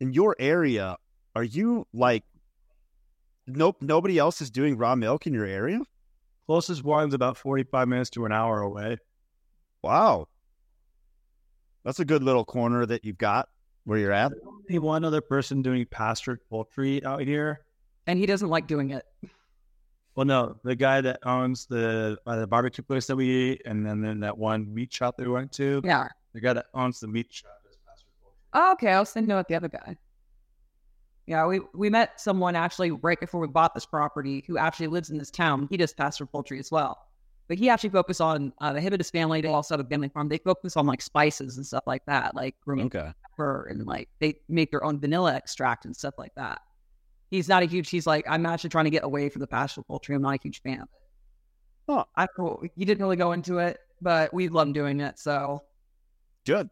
in your area, are you like, nope, nobody else is doing raw milk in your area? Closest one's about forty-five minutes to an hour away. Wow. That's a good little corner that you've got where you're at. There's only one other person doing pastured poultry out here. And he doesn't like doing it. Well, no, the guy that owns the uh, the barbecue place that we eat, and then, then that one meat shop that we went to. Yeah. The guy that owns the meat shop. Oh, okay, I was thinking about the other guy. Yeah, we, we met someone actually right before we bought this property who actually lives in this town. He does pastoral poultry as well. But he actually focused on, uh, him and his family, they also have a family farm. They focus on like spices and stuff like that, like okay. pepper and like they make their own vanilla extract and stuff like that. He's not a huge, he's like, I'm actually trying to get away from the pastoral poultry. I'm not a huge fan of it. Huh. I don't, he didn't really go into it, but we love doing it, so. Good.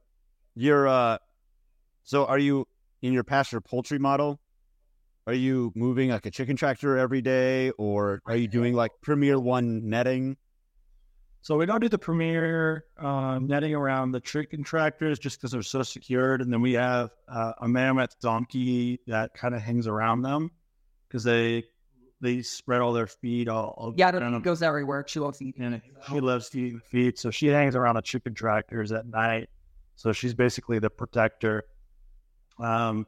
You're, uh, So are you in your pasture poultry model? Are you moving like a chicken tractor every day, or are you doing like Premier One netting? So we don't do the Premier uh, netting around the chicken tractors just because they're so secured. And then we have uh, a mammoth donkey that kind of hangs around them because they they spread all their feed. All, all yeah, it goes everywhere. She loves eating. And she loves eating feed. So she hangs around the chicken tractors at night. So she's basically the protector. Um,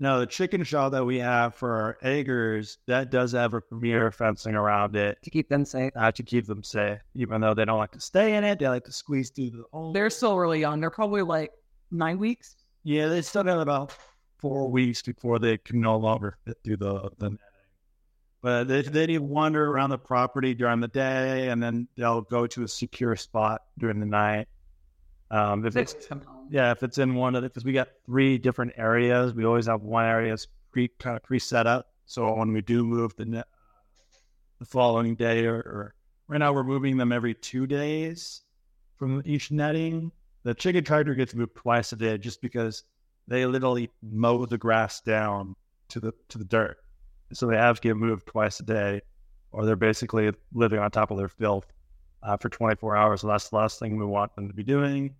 no, the chicken shell that we have for our eggers, that does have a Premier fencing around it. To keep them safe. Uh, to keep them safe, even though they don't like to stay in it. They like to squeeze through the hole. They're still really young. They're probably like nine weeks. Yeah, they still got about four weeks before they can no longer fit through the, the netting. But they, they need to wander around the property during the day, and then they'll go to a secure spot during the night. Um, if it's, yeah, if it's in one of the, because we got three different areas, we always have one area pre kind of pre set up. So when we do move the ne- the following day, or, or right now we're moving them every two days from each netting. The chicken tractor gets moved twice a day just because they literally mow the grass down to the to the dirt, so they have to get moved twice a day, or they're basically living on top of their filth. Uh, for twenty-four hours. So that's the last thing we want them to be doing.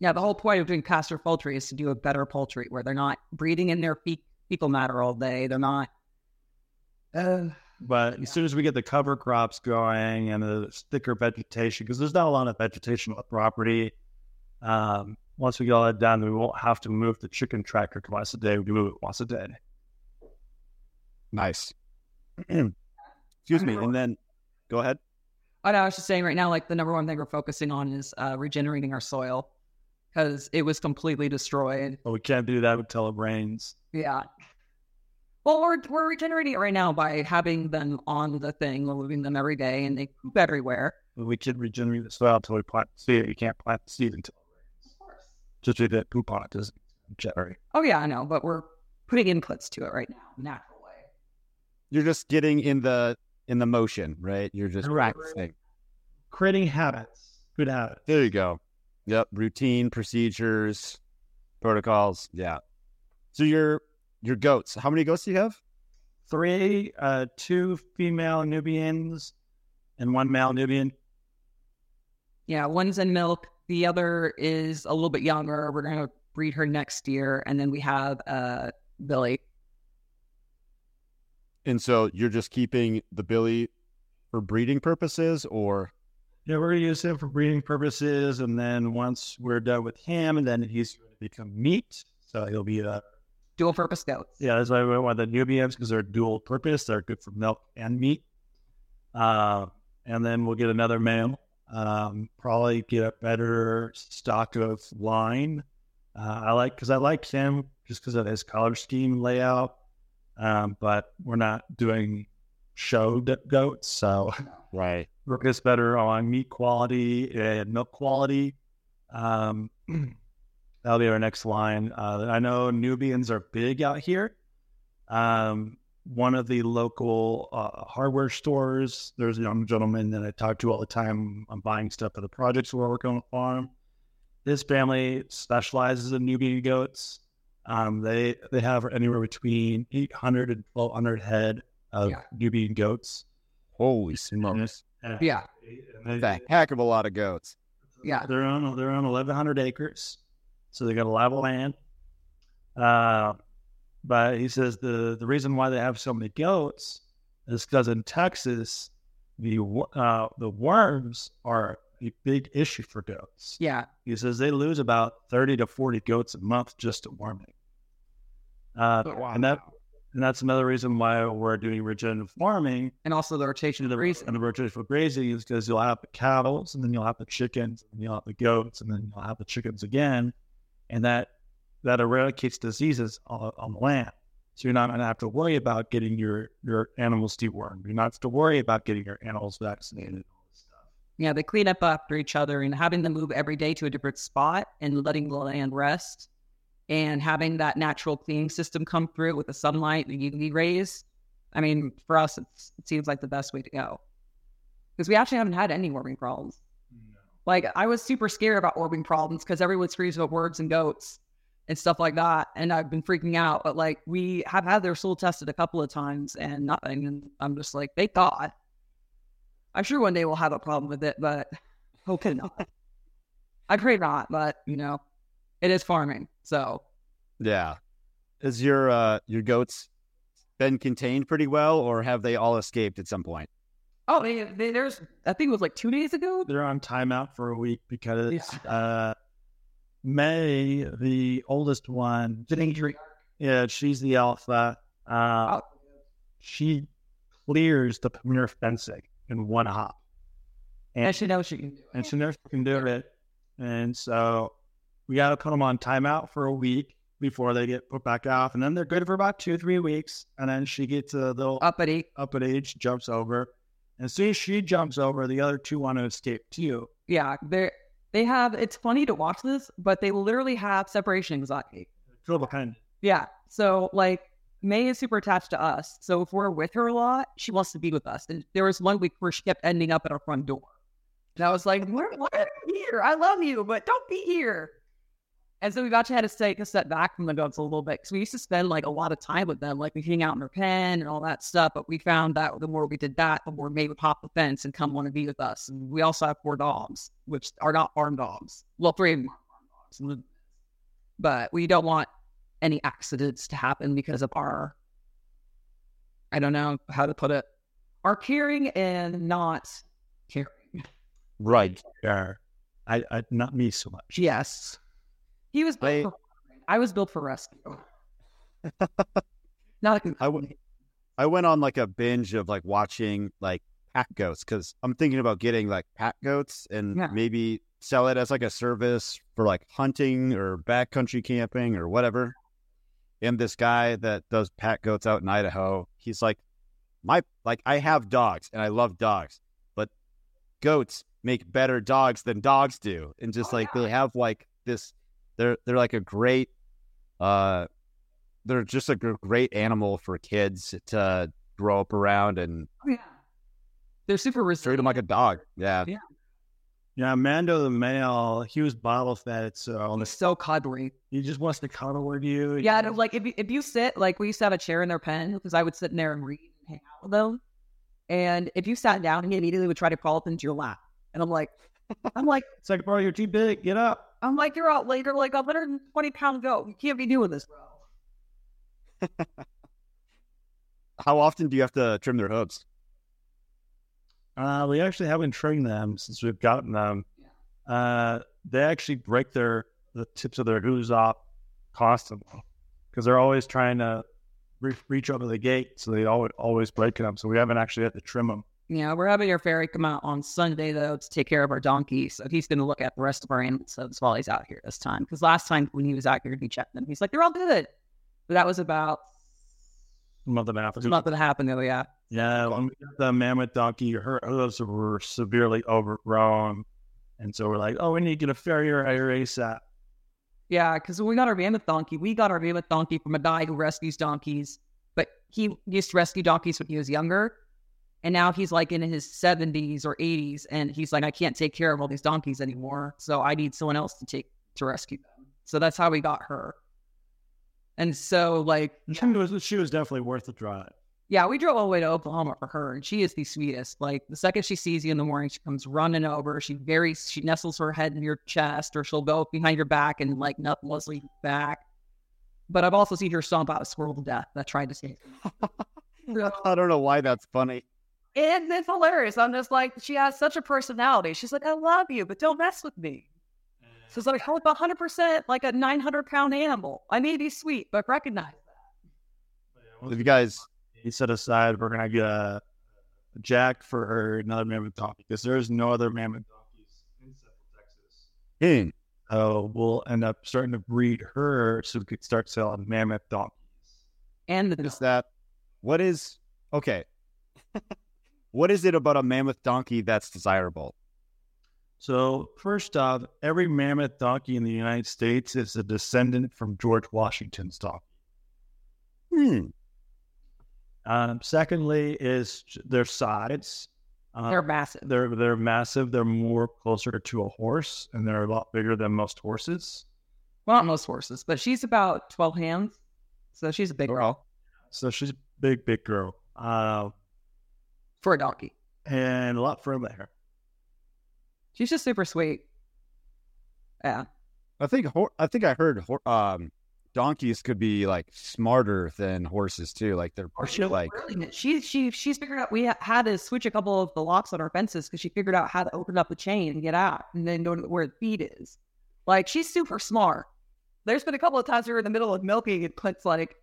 Yeah, the whole point of doing pasture poultry is to do a better poultry where they're not breathing in their fe- fecal matter all day. They're not... Uh, but yeah. As soon as we get the cover crops going and the thicker vegetation, because there's not a lot of vegetation on the property, um, once we get all that done, we won't have to move the chicken tractor twice a day. We can move it once a day. Nice. Excuse me. And then... Go ahead. I know, I was just saying right now, like the number one thing we're focusing on is uh, regenerating our soil because it was completely destroyed. Oh, we can't do that until it rains. Yeah. Well, we're we're regenerating it right now by having them on the thing, moving them every day, and they poop everywhere. Well, we can regenerate the soil until we plant the seed. You can't plant the seed until it rains. Of course. Just do that poop on it doesn't generate. Oh, yeah, I know, but we're putting inputs to it right now, natural way. You're just getting in the... in the motion, right? You're just practicing. Creating habits. Good habits. There you go. Yep. Routine, procedures, protocols. Yeah. So your your goats. How many goats do you have? Three, uh, two female Nubians and one male Nubian. Yeah, one's in milk. The other is a little bit younger. We're gonna breed her next year, and then we have uh Billy. And so you're just keeping the Billy for breeding purposes, or? Yeah, we're going to use him for breeding purposes. And then once we're done with him, and then he's going to become meat. So he'll be a dual purpose goat. Yeah, that's why we want the Nubians because they're dual purpose. They're good for milk and meat. Uh, and then we'll get another male, um, probably get a better stock of line. Uh, I like, because I like him just because of his collar scheme layout. Um, but we're not doing show goats. So right, focus better on meat quality and milk quality. Um, that'll be our next line. Uh, I know Nubians are big out here. Um, one of the local uh, hardware stores, there's a young gentleman that I talk to all the time. I'm buying stuff for the projects where I work on the farm. This family specializes in Nubian goats. Um, they they have anywhere between eight hundred and twelve hundred head of yeah. Nubian goats. Holy smokes! And, and, yeah, and they, a heck of a lot of goats. Yeah, they're on they're on eleven hundred acres, so they got a lot of land. Uh, but he says the the reason why they have so many goats is because in Texas, the uh, the worms are a big issue for goats. Yeah. He says they lose about thirty to forty goats a month just to worming. Uh, oh, wow. And that, and that's another reason why we're doing regenerative farming. And also the rotation of the grazing. And the rotation of grazing is because you'll have the cattle, and then you'll have the chickens, and you'll have the goats, and then you'll have the chickens again. And that, that eradicates diseases on, on the land. So you're not going to have to worry about getting your, your animals dewormed. You're not have to worry about getting your animals vaccinated. Yeah, they clean up after each other, and having them move every day to a different spot and letting the land rest and having that natural cleaning system come through with the sunlight and U V rays. I mean, for us, it's, it seems like the best way to go because we actually haven't had any worming problems. No. Like, I was super scared about worming problems because everyone screams about worms and goats and stuff like that, and I've been freaking out. But, like, we have had their soil tested a couple of times and nothing. And I'm just like, thank God. I'm sure one day we'll have a problem with it, but hopefully not. I pray not, but you know, it is farming, so. Yeah. Is your uh, your goats been contained pretty well, or have they all escaped at some point? Oh, they, they, there's, I think it was like two days ago. They're on timeout for a week because yeah. uh, May, the oldest one, yeah, she's the alpha. Uh, oh. She clears the perimeter fencing in one hop. And, and she knows she can do it. And she knows she can do it. And so we got to put them on timeout for a week before they get put back off. And then they're good for about two, three weeks. And then she gets a little uppity, uppity, she jumps over. And as soon as she jumps over, the other two want to escape too. Yeah. They they have, it's funny to watch this, but they literally have separation anxiety. Feel behind. Yeah. So, like, May is super attached to us, so if we're with her a lot, she wants to be with us. And there was one week where she kept ending up at our front door. And I was like, we're, we're here. I love you, but don't be here. And so we've actually had to take a step back from the goats a little bit, because we used to spend, like, a lot of time with them. Like, we hang out in her pen and all that stuff, but we found that the more we did that, the more May would pop the fence and come want to be with us. And we also have four dogs, which are not farm dogs. Well, three of them are farm dogs. But we don't want any accidents to happen because of our, I don't know how to put it, our caring and not caring. Right. Yeah. I, I, not me so much. Yes. He was built I, for, I was built for rescue. Not a I, w- I went on like a binge of like watching like pack goats, because I'm thinking about getting like pack goats and yeah. maybe sell it as like a service for like hunting or backcountry camping or whatever. And this guy that does pack goats out in Idaho, he's like, my, like, I have dogs and I love dogs, but goats make better dogs than dogs do. And just oh, like, yeah. they have like this, they're, they're like a great, uh, they're just a great animal for kids to grow up around. And oh, yeah. they're super resilient. Treat them like a dog. Yeah. Yeah. Yeah. Mando the male, he was bottle fed. So he's so cuddly. He just wants to cuddle with you. Yeah. Know? Like if you, if you sit, like we used to have a chair in their pen because I would sit in there and read and hang out with them. And if you sat down, he immediately would try to crawl up into your lap. And I'm like, I'm like, it's like, bro, you're too big. Get up. I'm like, you're out later. Like a one hundred twenty pound goat. You can't be doing this, bro. How often do you have to trim their hooves? Uh, we actually haven't trimmed them since we've gotten them. Yeah. Uh, they actually break their the tips of their hooves off constantly because they're always trying to re- reach over the gate, so they always always break them. So we haven't actually had to trim them. Yeah, we're having our fairy come out on Sunday though to take care of our donkey, so he's going to look at the rest of our animals while he's out here this time. Because last time when he was out here, he checked them. He's like, "They're all good," but that was about Nothing happened. There's nothing happened there, yeah. Yeah, when we got the mammoth donkey, her hooves were severely overgrown. And so we're like, oh, we need to get a farrier here ASAP. Yeah, because when we got our mammoth donkey, we got our mammoth donkey from a guy who rescues donkeys. But he used to rescue donkeys when he was younger. And now he's like in his seventies or eighties. And he's like, I can't take care of all these donkeys anymore. So I need someone else to take to rescue them. So that's how we got her. And so, like, she was, she was definitely worth the drive. Yeah, we drove all the way to Oklahoma for her, and she is the sweetest. Like, the second she sees you in the morning, she comes running over. She very she nestles her head in your chest, or she'll go behind your back and like nothing will leave back. But I've also seen her stomp out a squirrel to death that tried to save her. I don't know why that's funny. And it's hilarious. I'm just like, she has such a personality. She's like, I love you, but don't mess with me. So it's like, I'm one hundred percent like a nine hundred pound animal. I may be sweet, but recognize that. Well, if you guys, you set aside, we're going to get a jack for her, another mammoth donkey, because there's no other mammoth donkeys in Central Texas. Hmm. So we'll end up starting to breed her so we could start selling mammoth donkeys. And the is that, what is, okay. What is it about a mammoth donkey that's desirable? So first off, every mammoth donkey in the United States is a descendant from George Washington's donkey. Hmm. Um, secondly, is their size. Uh, they're massive. They're they're massive. They're more closer to a horse, and they're a lot bigger than most horses. Well, not most horses, but she's about twelve hands, so she's a big girl. So she's a big, big girl. Uh, for a donkey. And a lot firmer hair. She's just super sweet. Yeah. I think I think I heard um, donkeys could be like smarter than horses too. Like they're she like brilliant. she she she's figured out. We had to switch a couple of the locks on our fences because she figured out how to open up the chain and get out, and then go to where the feed is. Like she's super smart. There's been a couple of times we were in the middle of milking, and Clint's like,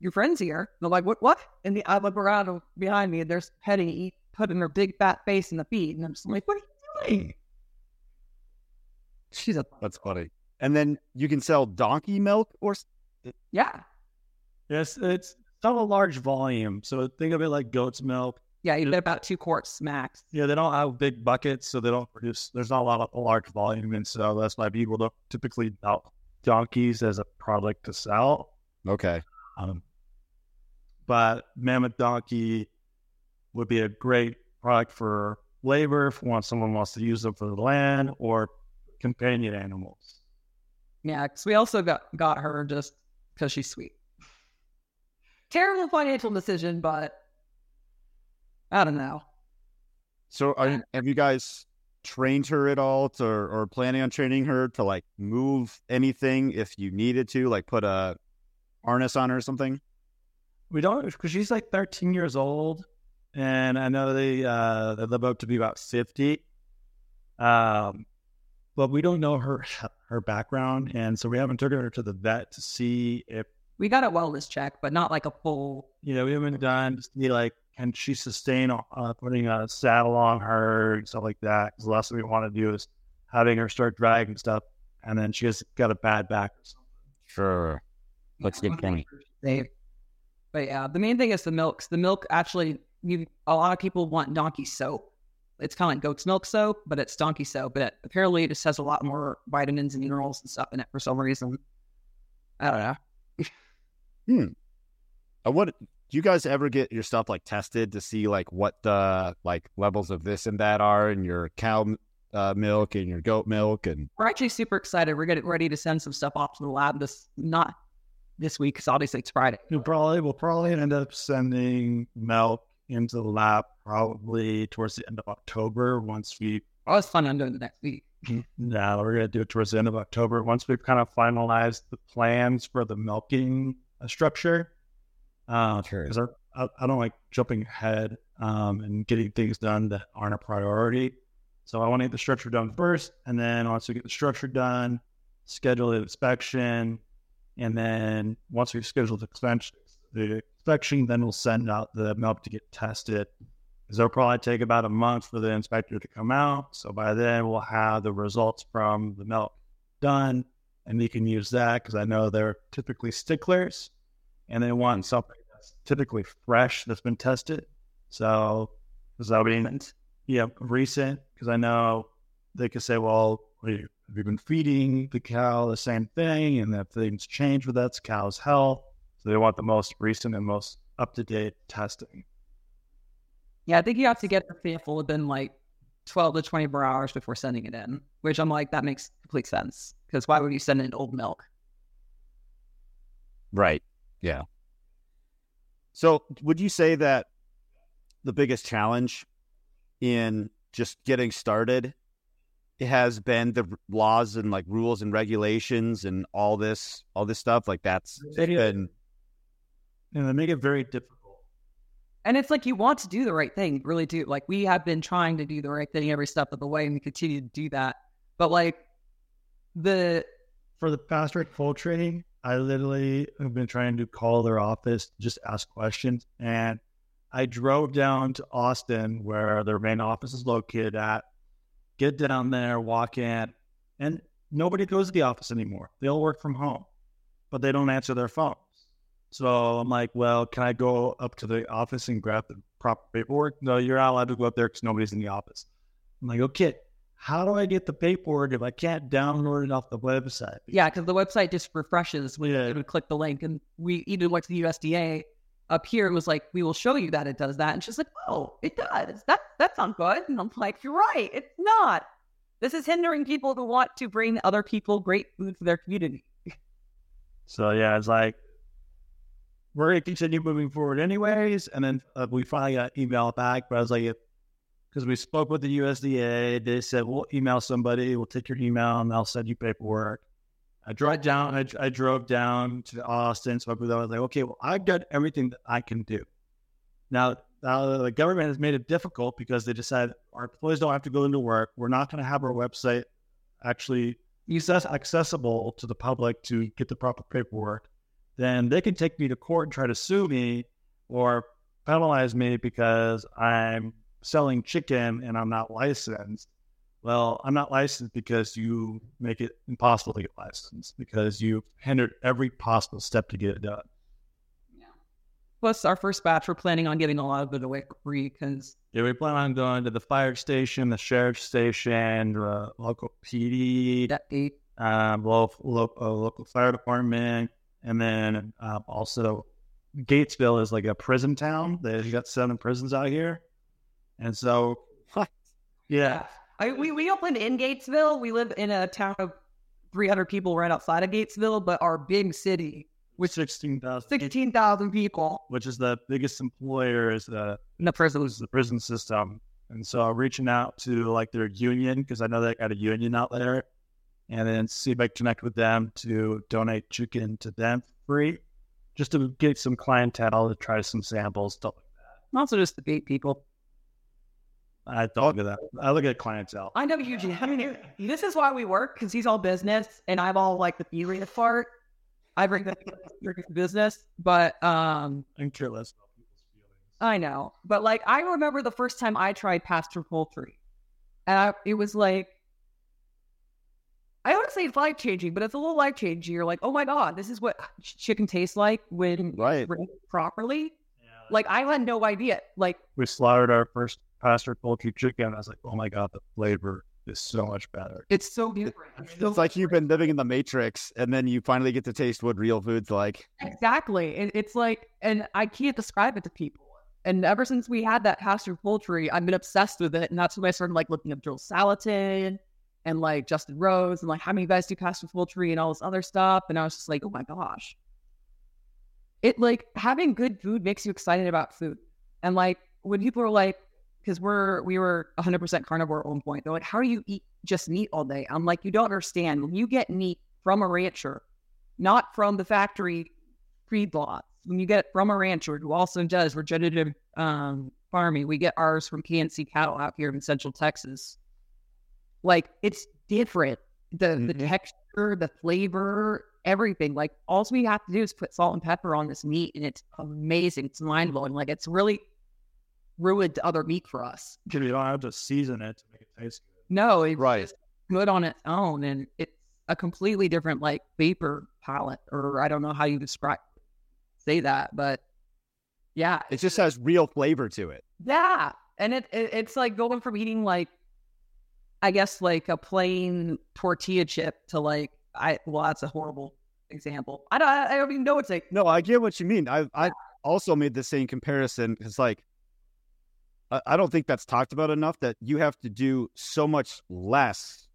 "Your friend's here." And they're like, "What? What?" And the, I look around behind me, and there's Petty putting her big fat face in the feed, and I'm just like, "What are you?" She's a that's funny. And then you can sell donkey milk or yeah yes it's not a large volume, so think of it like goat's milk. Yeah, you get about two quarts max. Yeah, they don't have big buckets, so they don't produce, there's not a lot of a large volume, and so that's why people don't typically milk donkeys as a product to sell. Okay. Um but mammoth donkey would be a great product for labor, if someone wants to use them for the land or companion animals. Yeah, because we also got, got her just because she's sweet. Terrible financial decision, but I don't know. So are, have you guys trained her at all to, or planning on training her to like move anything if you needed to, like put a harness on her or something? We don't, because she's like thirteen years old. And I know they uh, they live up to be about fifty, um, but we don't know her her background, and so we haven't taken her to the vet to see if we got a wellness check, but not like a full. You know, we haven't done see like can she sustain uh, putting a saddle on her and stuff like that. Because the last thing we want to do is having her start dragging stuff, and then she has got a bad back or something. Sure, looks good point. But yeah, the main thing is the milks. The milk actually. You, a lot of people want donkey soap. It's kind of like goat's milk soap, but it's donkey soap. But it, apparently, it just has a lot more vitamins and minerals and stuff in it for some reason. I don't know. hmm. I want. Do you guys ever get your stuff like tested to see like what the like levels of this and that are in your cow uh, milk and your goat milk? And we're actually super excited. We're getting ready to send some stuff off to the lab. This not this week because obviously it's Friday. We'll probably we'll probably end up sending milk into the lab probably towards the end of October once we... Oh, it's fun. I'm doing it next week. No, nah, we're going to do it towards the end of October once we've kind of finalized the plans for the milking structure. Uh, sure. Because I, I don't like jumping ahead um, and getting things done that aren't a priority. So I want to get the structure done first, and then once we get the structure done, schedule the inspection, and then once we've scheduled the expansion, the inspection, then we'll send out the milk to get tested. Because it'll probably take about a month for the inspector to come out. So by then we'll have the results from the milk done, and we can use that because I know they're typically sticklers, and they want something that's typically fresh that's been tested. So is that what you meant? Yeah, recent, because I know they could say, well, have you been feeding the cow the same thing? And if things change with that's cow's health. So they want the most recent and most up-to-date testing. Yeah, I think you have to get the sample within like twelve to twenty-four hours before sending it in, which I'm like, that makes complete sense. Because why would you send in old milk? Right. Yeah. So would you say that the biggest challenge in just getting started has been the laws and like rules and regulations and all this, all this stuff? Like that's it been... And they make it very difficult. And it's like, you want to do the right thing, really do. Like we have been trying to do the right thing every step of the way and we continue to do that. But like the... For the fast track poultry, I literally have been trying to call their office, just ask questions. And I drove down to Austin where their main office is located at, get down there, walk in, and nobody goes to the office anymore. They all work from home, but they don't answer their phones. So I'm like, well, can I go up to the office and grab the proper paperwork? No, you're not allowed to go up there because nobody's in the office. I'm like, okay, how do I get the paperwork if I can't download it off the website? Yeah, because the website just refreshes when yeah. you click the link. And we even went to the U S D A up here. It was like, we will show you that it does that. And she's like, oh, it does. That, that's not good. And I'm like, you're right. It's not. This is hindering people who want to bring other people great food for their community. So, yeah, it's like, we're going to continue moving forward anyways. And then uh, we finally got email back, but I was like, because we spoke with the U S D A, they said, we'll email somebody, we'll take your email and they'll send you paperwork. I drove down, I, I drove down to Austin, spoke with them. I was like, okay, well, I've done everything that I can do. Now, uh, the government has made it difficult because they decided our employees don't have to go into work. We're not going to have our website actually accessible to the public to get the proper paperwork. Then they can take me to court and try to sue me or penalize me because I'm selling chicken and I'm not licensed. Well, I'm not licensed because you make it impossible to get licensed because you've hindered every possible step to get it done. Yeah. Plus, our first batch, we're planning on getting a lot of it away free because... Yeah, we plan on going to the fire station, the sheriff's station, uh, local P D, um, local, local, local fire department. And then uh, also Gatesville is like a prison town. They've got seven prisons out here. And so, what? yeah. I, we, we opened in Gatesville. We live in a town of three hundred people right outside of Gatesville, but our big city, which sixteen thousand people, which is the biggest employer, is the, the, prison. Is the prison system. And so reaching out to like their union, because I know they got a union out there. And then see if I connect with them to donate chicken to them free, just to get some clientele to try some samples, stuff like that. Also, just to bait people. I don't do that. I look at clientele. I know you. I mean, this is why we work because he's all business, and I'm all like the theory part. I bring the business, but um, I'm careless about people's feelings. I know, but like I remember the first time I tried pasture poultry, and I, it was like. I want to say it's life-changing, but it's a little life-changing. You're like, oh my God, this is what chicken tastes like when right. raised properly. Yeah, like, I had no idea. Like, we slaughtered our first pasture poultry chicken. And I was like, oh my God, the flavor is so much better. It's so different. It's, it's so like different. You've been living in the Matrix, and then you finally get to taste what real food's like. Exactly. It, it's like, and I can't describe it to people. And ever since we had that pasture poultry, I've been obsessed with it. And that's when I started, like, looking up Joel Salatin. And like Justin Rhodes and like how many guys do pasture poultry and all this other stuff. And I was just like, oh my gosh. It like having good food makes you excited about food. And like when people are like, because we're, we were one hundred percent carnivore at one point, they're like, how do you eat just meat all day? I'm like, you don't understand. When you get meat from a rancher, not from the factory feedlots, when you get it from a rancher who also does regenerative um, farming, we get ours from K N C cattle out here in central Texas. Like, it's different. The mm-hmm. the texture, the flavor, everything. Like, all we have to do is put salt and pepper on this meat, and it's amazing. It's mind-blowing. Like, it's really ruined other meat for us. You don't have to season it to make it taste good. No, it's right. just good on its own, and it's a completely different, like, vapor palette, or I don't know how you describe say that, but Yeah. It just has real flavor to it. Yeah. And it, it it's like going from eating like, I guess like a plain tortilla chip to like, I, well, that's a horrible example. I don't, I don't even know what to say. No, I get what you mean. I, yeah. I also made the same comparison. It's like, I, I don't think that's talked about enough, that you have to do so much less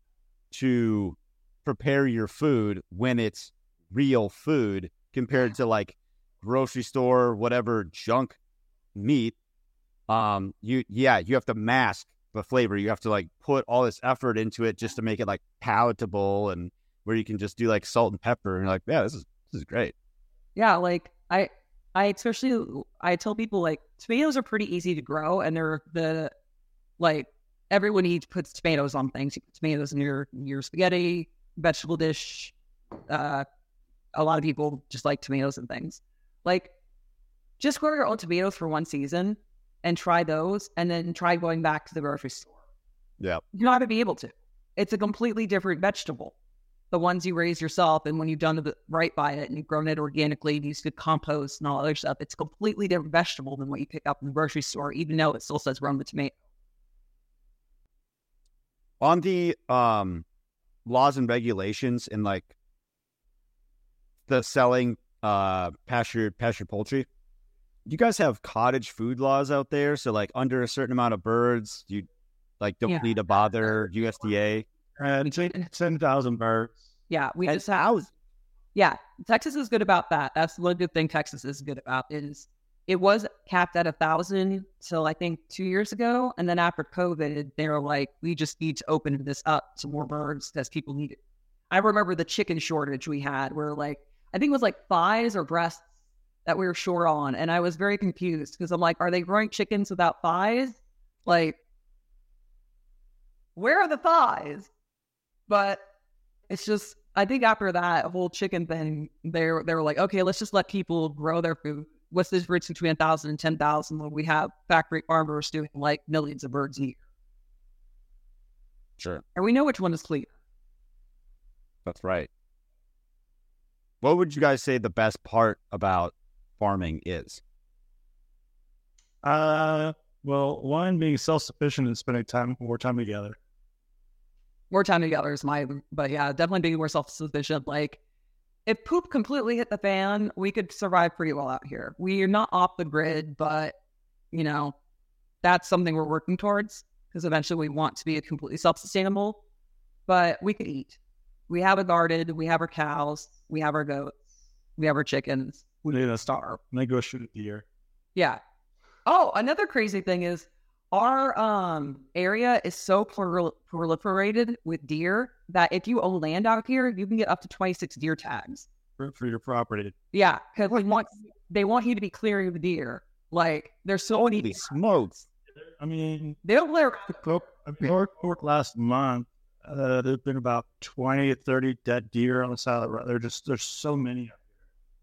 to prepare your food when it's real food compared to like grocery store, whatever junk meat. Um, you, yeah, you have to mask the flavor. You have to like put all this effort into it just to make it like palatable, and where you can just do like salt and pepper and you're like, yeah, this is, this is great. Yeah. Like I, I, especially I tell people like tomatoes are pretty easy to grow, and they're the, like everyone eats, puts tomatoes on things. You put tomatoes in your, your spaghetti, vegetable dish. Uh, a lot of people just like tomatoes and things. Like, just grow your own tomatoes for one season and try those, and then try going back to the grocery store. Yeah. You're not going to be able to. It's a completely different vegetable. The ones you raise yourself, and when you've done the right by it and you've grown it organically and used good compost and all other stuff, it's a completely different vegetable than what you pick up in the grocery store, even though it still says grown with tomato. On the um, laws and regulations and like the selling uh pasture pasture poultry, you guys have cottage food laws out there, so like under a certain amount of birds you like don't yeah. need to bother U S D A and ten thousand birds. Yeah, we just have, yeah, Texas is good about that. That's one good thing Texas is good about, is it was capped at a thousand till I think two years ago, and then after COVID they were like, we just need to open this up to more birds because people need it. I remember the chicken shortage we had where like I think it was like thighs or breasts that we were short on. And I was very confused because I'm like, are they growing chickens without thighs? Like, where are the thighs? But it's just, I think after that whole chicken thing, they, they were like, okay, let's just let people grow their food. What's this difference between one thousand and ten thousand when we have factory farmers doing like millions of birds a year? Sure. And we know which one is cleaner. That's right. What would you guys say the best part about farming is? Uh, well, one, being self-sufficient and spending time, more time together. More time together is my, but yeah, definitely being more self-sufficient. Like, if poop completely hit the fan, we could survive pretty well out here. We are not off the grid, but, you know, that's something we're working towards because eventually we want to be completely self-sustainable, but we could eat. We have a garden, we have our cows, we have our goats, we have our chickens. We didn't starve. They go shoot a deer. Yeah. Oh, another crazy thing is our um, area is so prol- proliferated with deer that if you own land out here, you can get up to twenty-six deer tags. For, for your property. Yeah, because they want, they want you to be clearing the deer. Like, there's so many. Holy smokes. I mean, they don't let her. Our court last month, Uh, there's been about twenty to thirty dead deer on the side of the road. They're just, there's so many.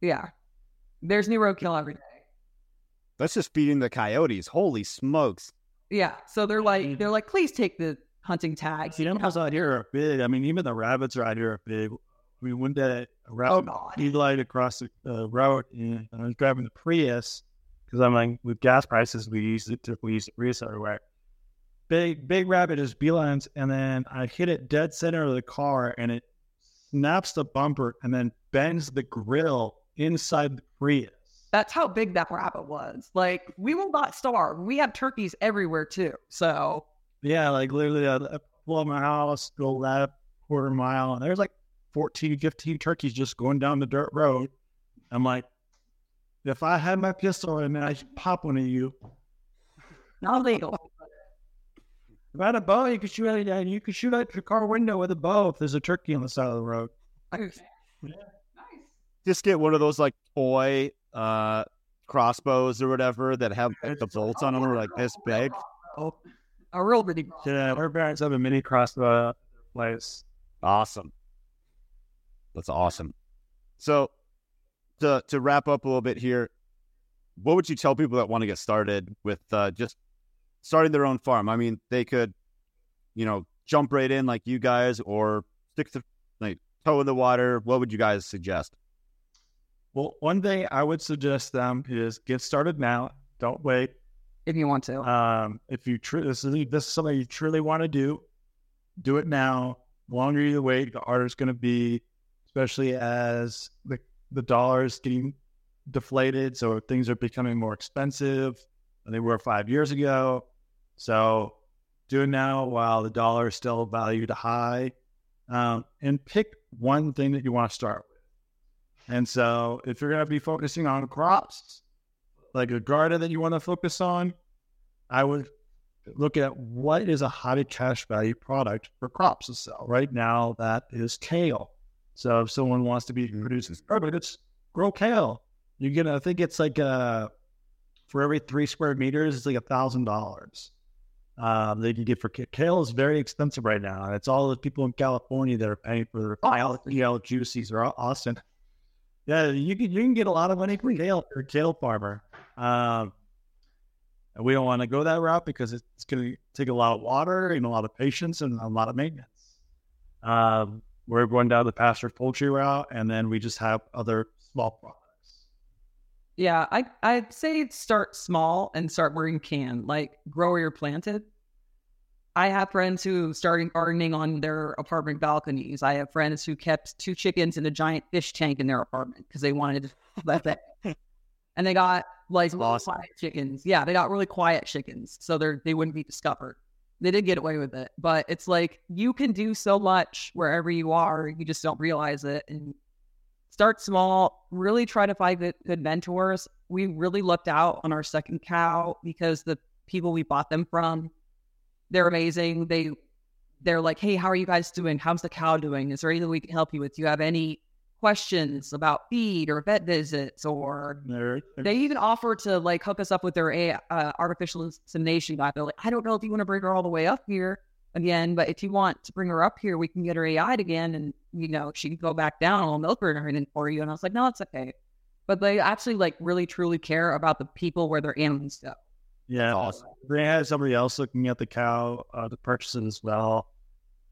Yeah. There's new roadkill every day. That's just feeding the coyotes. Holy smokes. Yeah. So they're like, they're like, please take the hunting tags. You know, cows out here are big. I mean, even the rabbits right here are big. I mean, one day a rabbit, oh, he lied across the uh, road, and I was driving the Prius because I'm like, with gas prices, we use it to, we use the Prius everywhere. Big, big rabbit is beelines, and then I hit it dead center of the car, and it snaps the bumper and then bends the grill inside the Prius. That's how big that rabbit was. Like, we will not starve. We have turkeys everywhere, too. So, yeah, like literally, I pull up my house, go left, quarter mile, and there's like fourteen, fifteen turkeys just going down the dirt road. I'm like, if I had my pistol, I mean, I should pop one of you. Not legal. If I had a bow, you could shoot at it, and you could shoot out your car window with a bow if there's a turkey on the side of the road. Nice. Yeah. Nice. Just get one of those like toy uh, crossbows or whatever that have like, the bolts on them are like this big. Oh, a real mini crossbow. Yeah, our parents have a mini crossbow at their place. Awesome. That's awesome. So to to wrap up a little bit here, what would you tell people that want to get started with uh, just starting their own farm? I mean, they could, you know, jump right in like you guys, or stick the like toe in the water. What would you guys suggest? Well, one thing I would suggest them is get started now. Don't wait. If you want to. Um, if you tr- this, is, this is something you truly want to do, do it now. The longer you wait, the harder it's going to be, especially as the, the dollar is getting deflated. So things are becoming more expensive than they were five years ago. So do it now while the dollar is still valued high. Um, and pick one thing that you want to start with. And so if you're going to be focusing on crops, like a garden that you want to focus on, I would look at what is a high cash value product for crops to sell. Right now, that is kale. So if someone wants to be producing products, grow kale. You get, I think it's like a, for every three square meters, it's like a thousand dollars. Um, they can get for kale. Kale is very expensive right now. And it's all the people in California that are paying for their kale, you know, juices or Austin. Yeah, you can, you can get a lot of money for kale, for a kale farmer. Um, and we don't want to go that route because it's going to take a lot of water and a lot of patience and a lot of maintenance. Um, we're going down the pasture poultry route, and then we just have other small products. Yeah, I, I'd say start small and start where you can, like grow where you're planted. I have friends who started gardening on their apartment balconies. I have friends who kept two chickens in a giant fish tank in their apartment because they wanted that thing. And they got like awesome. Really quiet chickens. Yeah, they got really quiet chickens, so they they wouldn't be discovered. They did get away with it, but it's like you can do so much wherever you are. You just don't realize it. And start small. Really try to find good, good mentors. We really lucked out on our second cow because the people we bought them from, they're amazing. They, they're like, hey, how are you guys doing? How's the cow doing? Is there anything we can help you with? Do you have any questions about feed or vet visits? Or they're, they're, they even offer to like hook us up with their uh, artificial insemination guy. They're like, I don't know if you want to bring her all the way up here again, but if you want to bring her up here, we can get her A I'd again, and you know she can go back down. I'll milk her and everything for you. And I was like, no, it's okay. But they actually like really truly care about the people where their animals go. Yeah, awesome. They had somebody else looking at the cow uh, to purchase it as well,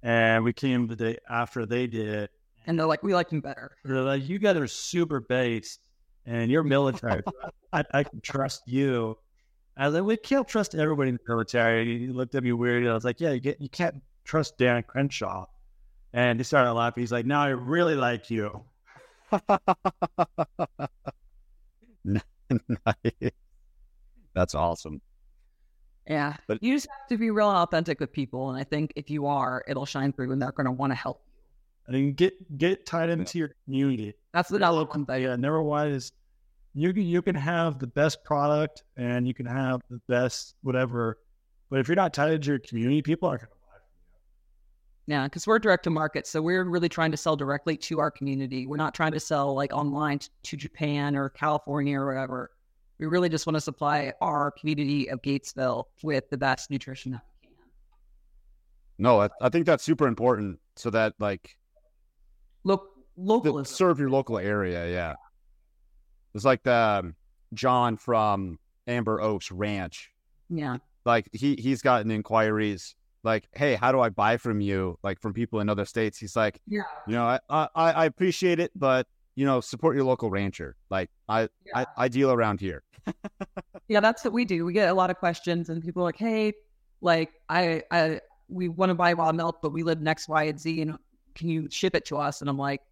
and we came the day after they did it. And they're like, we like them better. They're like, you guys are super based, and you're military. I, I can trust you. I was like, we can't trust everybody in the military. He looked at me weird, and I was like, yeah, you, get, you can't trust Dan Crenshaw. And he started laughing. He's like, no, I really like you. That's awesome. Yeah. But you just have to be real authentic with people, and I think if you are, it'll shine through, and they're going to want to help. I mean, get get tied into your community. That's what I love. Yeah, never wise. You you can have the best product and you can have the best whatever, but if you're not tied into your community, people aren't going to buy from you. Yeah, because we're direct to market, so we're really trying to sell directly to our community. We're not trying to sell like online to Japan or California or whatever. We really just want to supply our community of Gatesville with the best nutrition that we can. No, I, I think that's super important, so that like. Look, local serve your local area. Yeah, it's like the John from Amber Oaks Ranch. Yeah, like he he's gotten inquiries like, "Hey, how do I buy from you?" Like from people in other states. He's like, "Yeah, you know, I I, I appreciate it, but you know, support your local rancher. Like I yeah. I, I deal around here." Yeah, that's what we do. We get a lot of questions, and people are like, "Hey, like I I we want to buy raw milk, but we live in X, Y, and Z, and can you ship it to us?" And I'm like,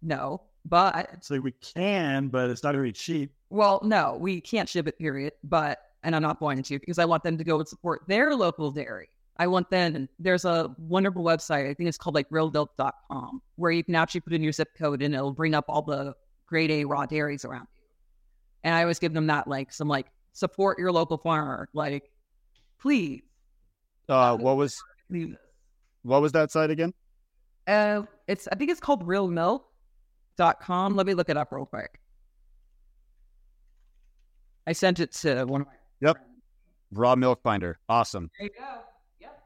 no, but it's like we can, but it's not going to be cheap. Well, no, we can't ship it, period. But, and I'm not going to, because I want them to go and support their local dairy. I want them, there's a wonderful website, I think it's called like Real Milk dot com, where you can actually put in your zip code and it'll bring up all the grade A raw dairies around you. And I always give them that, like some like support your local farmer, like please. Uh, what was, what was that site again? Uh, it's I think it's called Real Milk dot com. Let me look it up real quick. I sent it to one of my Yep. friends. Raw Milk Finder. Awesome. There you go. Yep.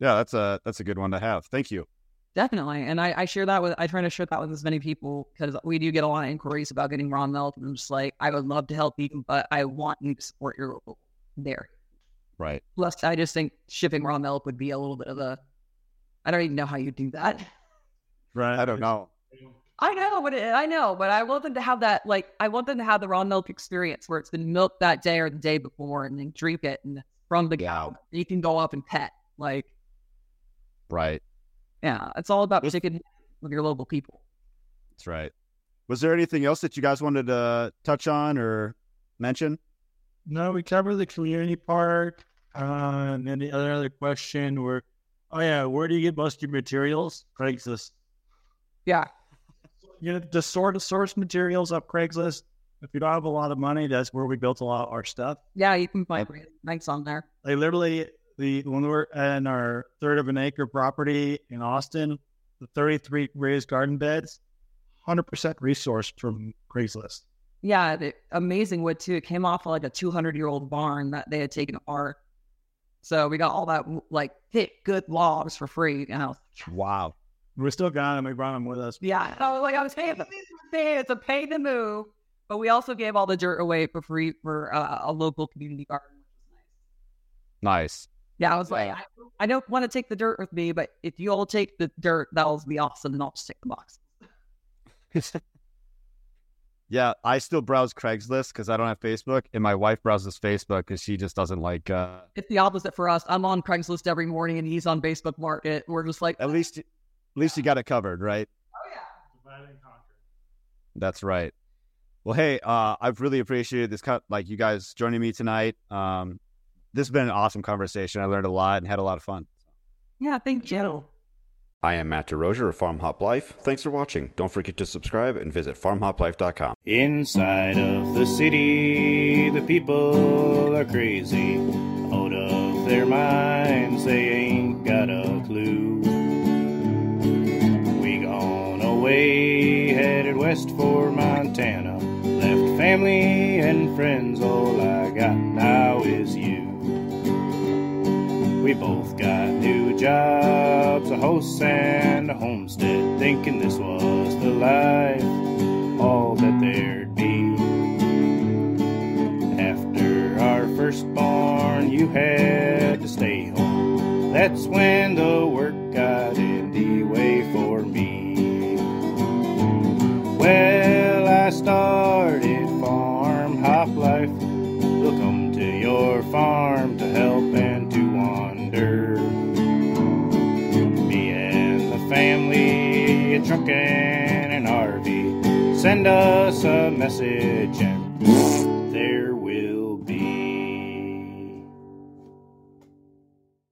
Yeah, that's a that's a good one to have. Thank you. Definitely. And I, I share that with I try to share that with as many people because we do get a lot of inquiries about getting raw milk, and I'm just like, I would love to help you, but I want you to support your local dairy. Right. Plus I just think shipping raw milk would be a little bit of a I don't even know how you do that. Right. I don't know. I know what I know, but I want them to have that, like, I want them to have the raw milk experience where it's been milked that day or the day before and then drink it and from the cow. You can go up and pet, like. Right. Yeah. It's all about sticking with your local people. That's right. Was there anything else that you guys wanted to touch on or mention? No, we covered the community part. Uh, and then the other, other question were, oh yeah, where do you get most of your materials? Craigslist. Yeah. You know, just sort of source materials up Craigslist. If you don't have a lot of money, that's where we built a lot of our stuff. Yeah, you can find links on there. They literally, the when we were in our third of an acre property in Austin, the thirty-three raised garden beds, one hundred percent resourced from Craigslist. Yeah, the amazing wood too. It came off of like a two hundred year old barn that they had taken apart. So we got all that like thick, good logs for free. You know? Wow. We still got them. We brought them with us. Yeah. I was like, I was paying them. It's a pay to move, but we also gave all the dirt away for free for uh, a local community garden, which was nice. Nice. Yeah. I was yeah. like, I, I don't want to take the dirt with me, but if you all take the dirt, that'll be awesome. And I'll just take the box. Yeah. I still browse Craigslist because I don't have Facebook, and my wife browses Facebook because she just doesn't like, uh, it's the opposite for us. I'm on Craigslist every morning and he's on Facebook Market. We're just like, at least At least you got it covered, right? Oh, yeah. Divide and conquer. That's right. Well, hey, uh, I've really appreciated this, like you guys joining me tonight. Um, this has been an awesome conversation. I learned a lot and had a lot of fun. Yeah, thank you. I am Matt DeRosier of Farm Hop Life. Thanks for watching. Don't forget to subscribe and visit farm hop life dot com. Inside of the city, the people are crazy. Out of their minds, they ain't got a clue. Headed west for Montana, left family and friends, all I got now is you. We both got new jobs, a house and a homestead, thinking this was the life, all that there'd be. After our firstborn, you had to stay home, that's when the work got in the way for me. Well, I started Farm Hop Life. We'll come to your farm to help and to wander. Me and the family, a truck and an R V. Send us a message and...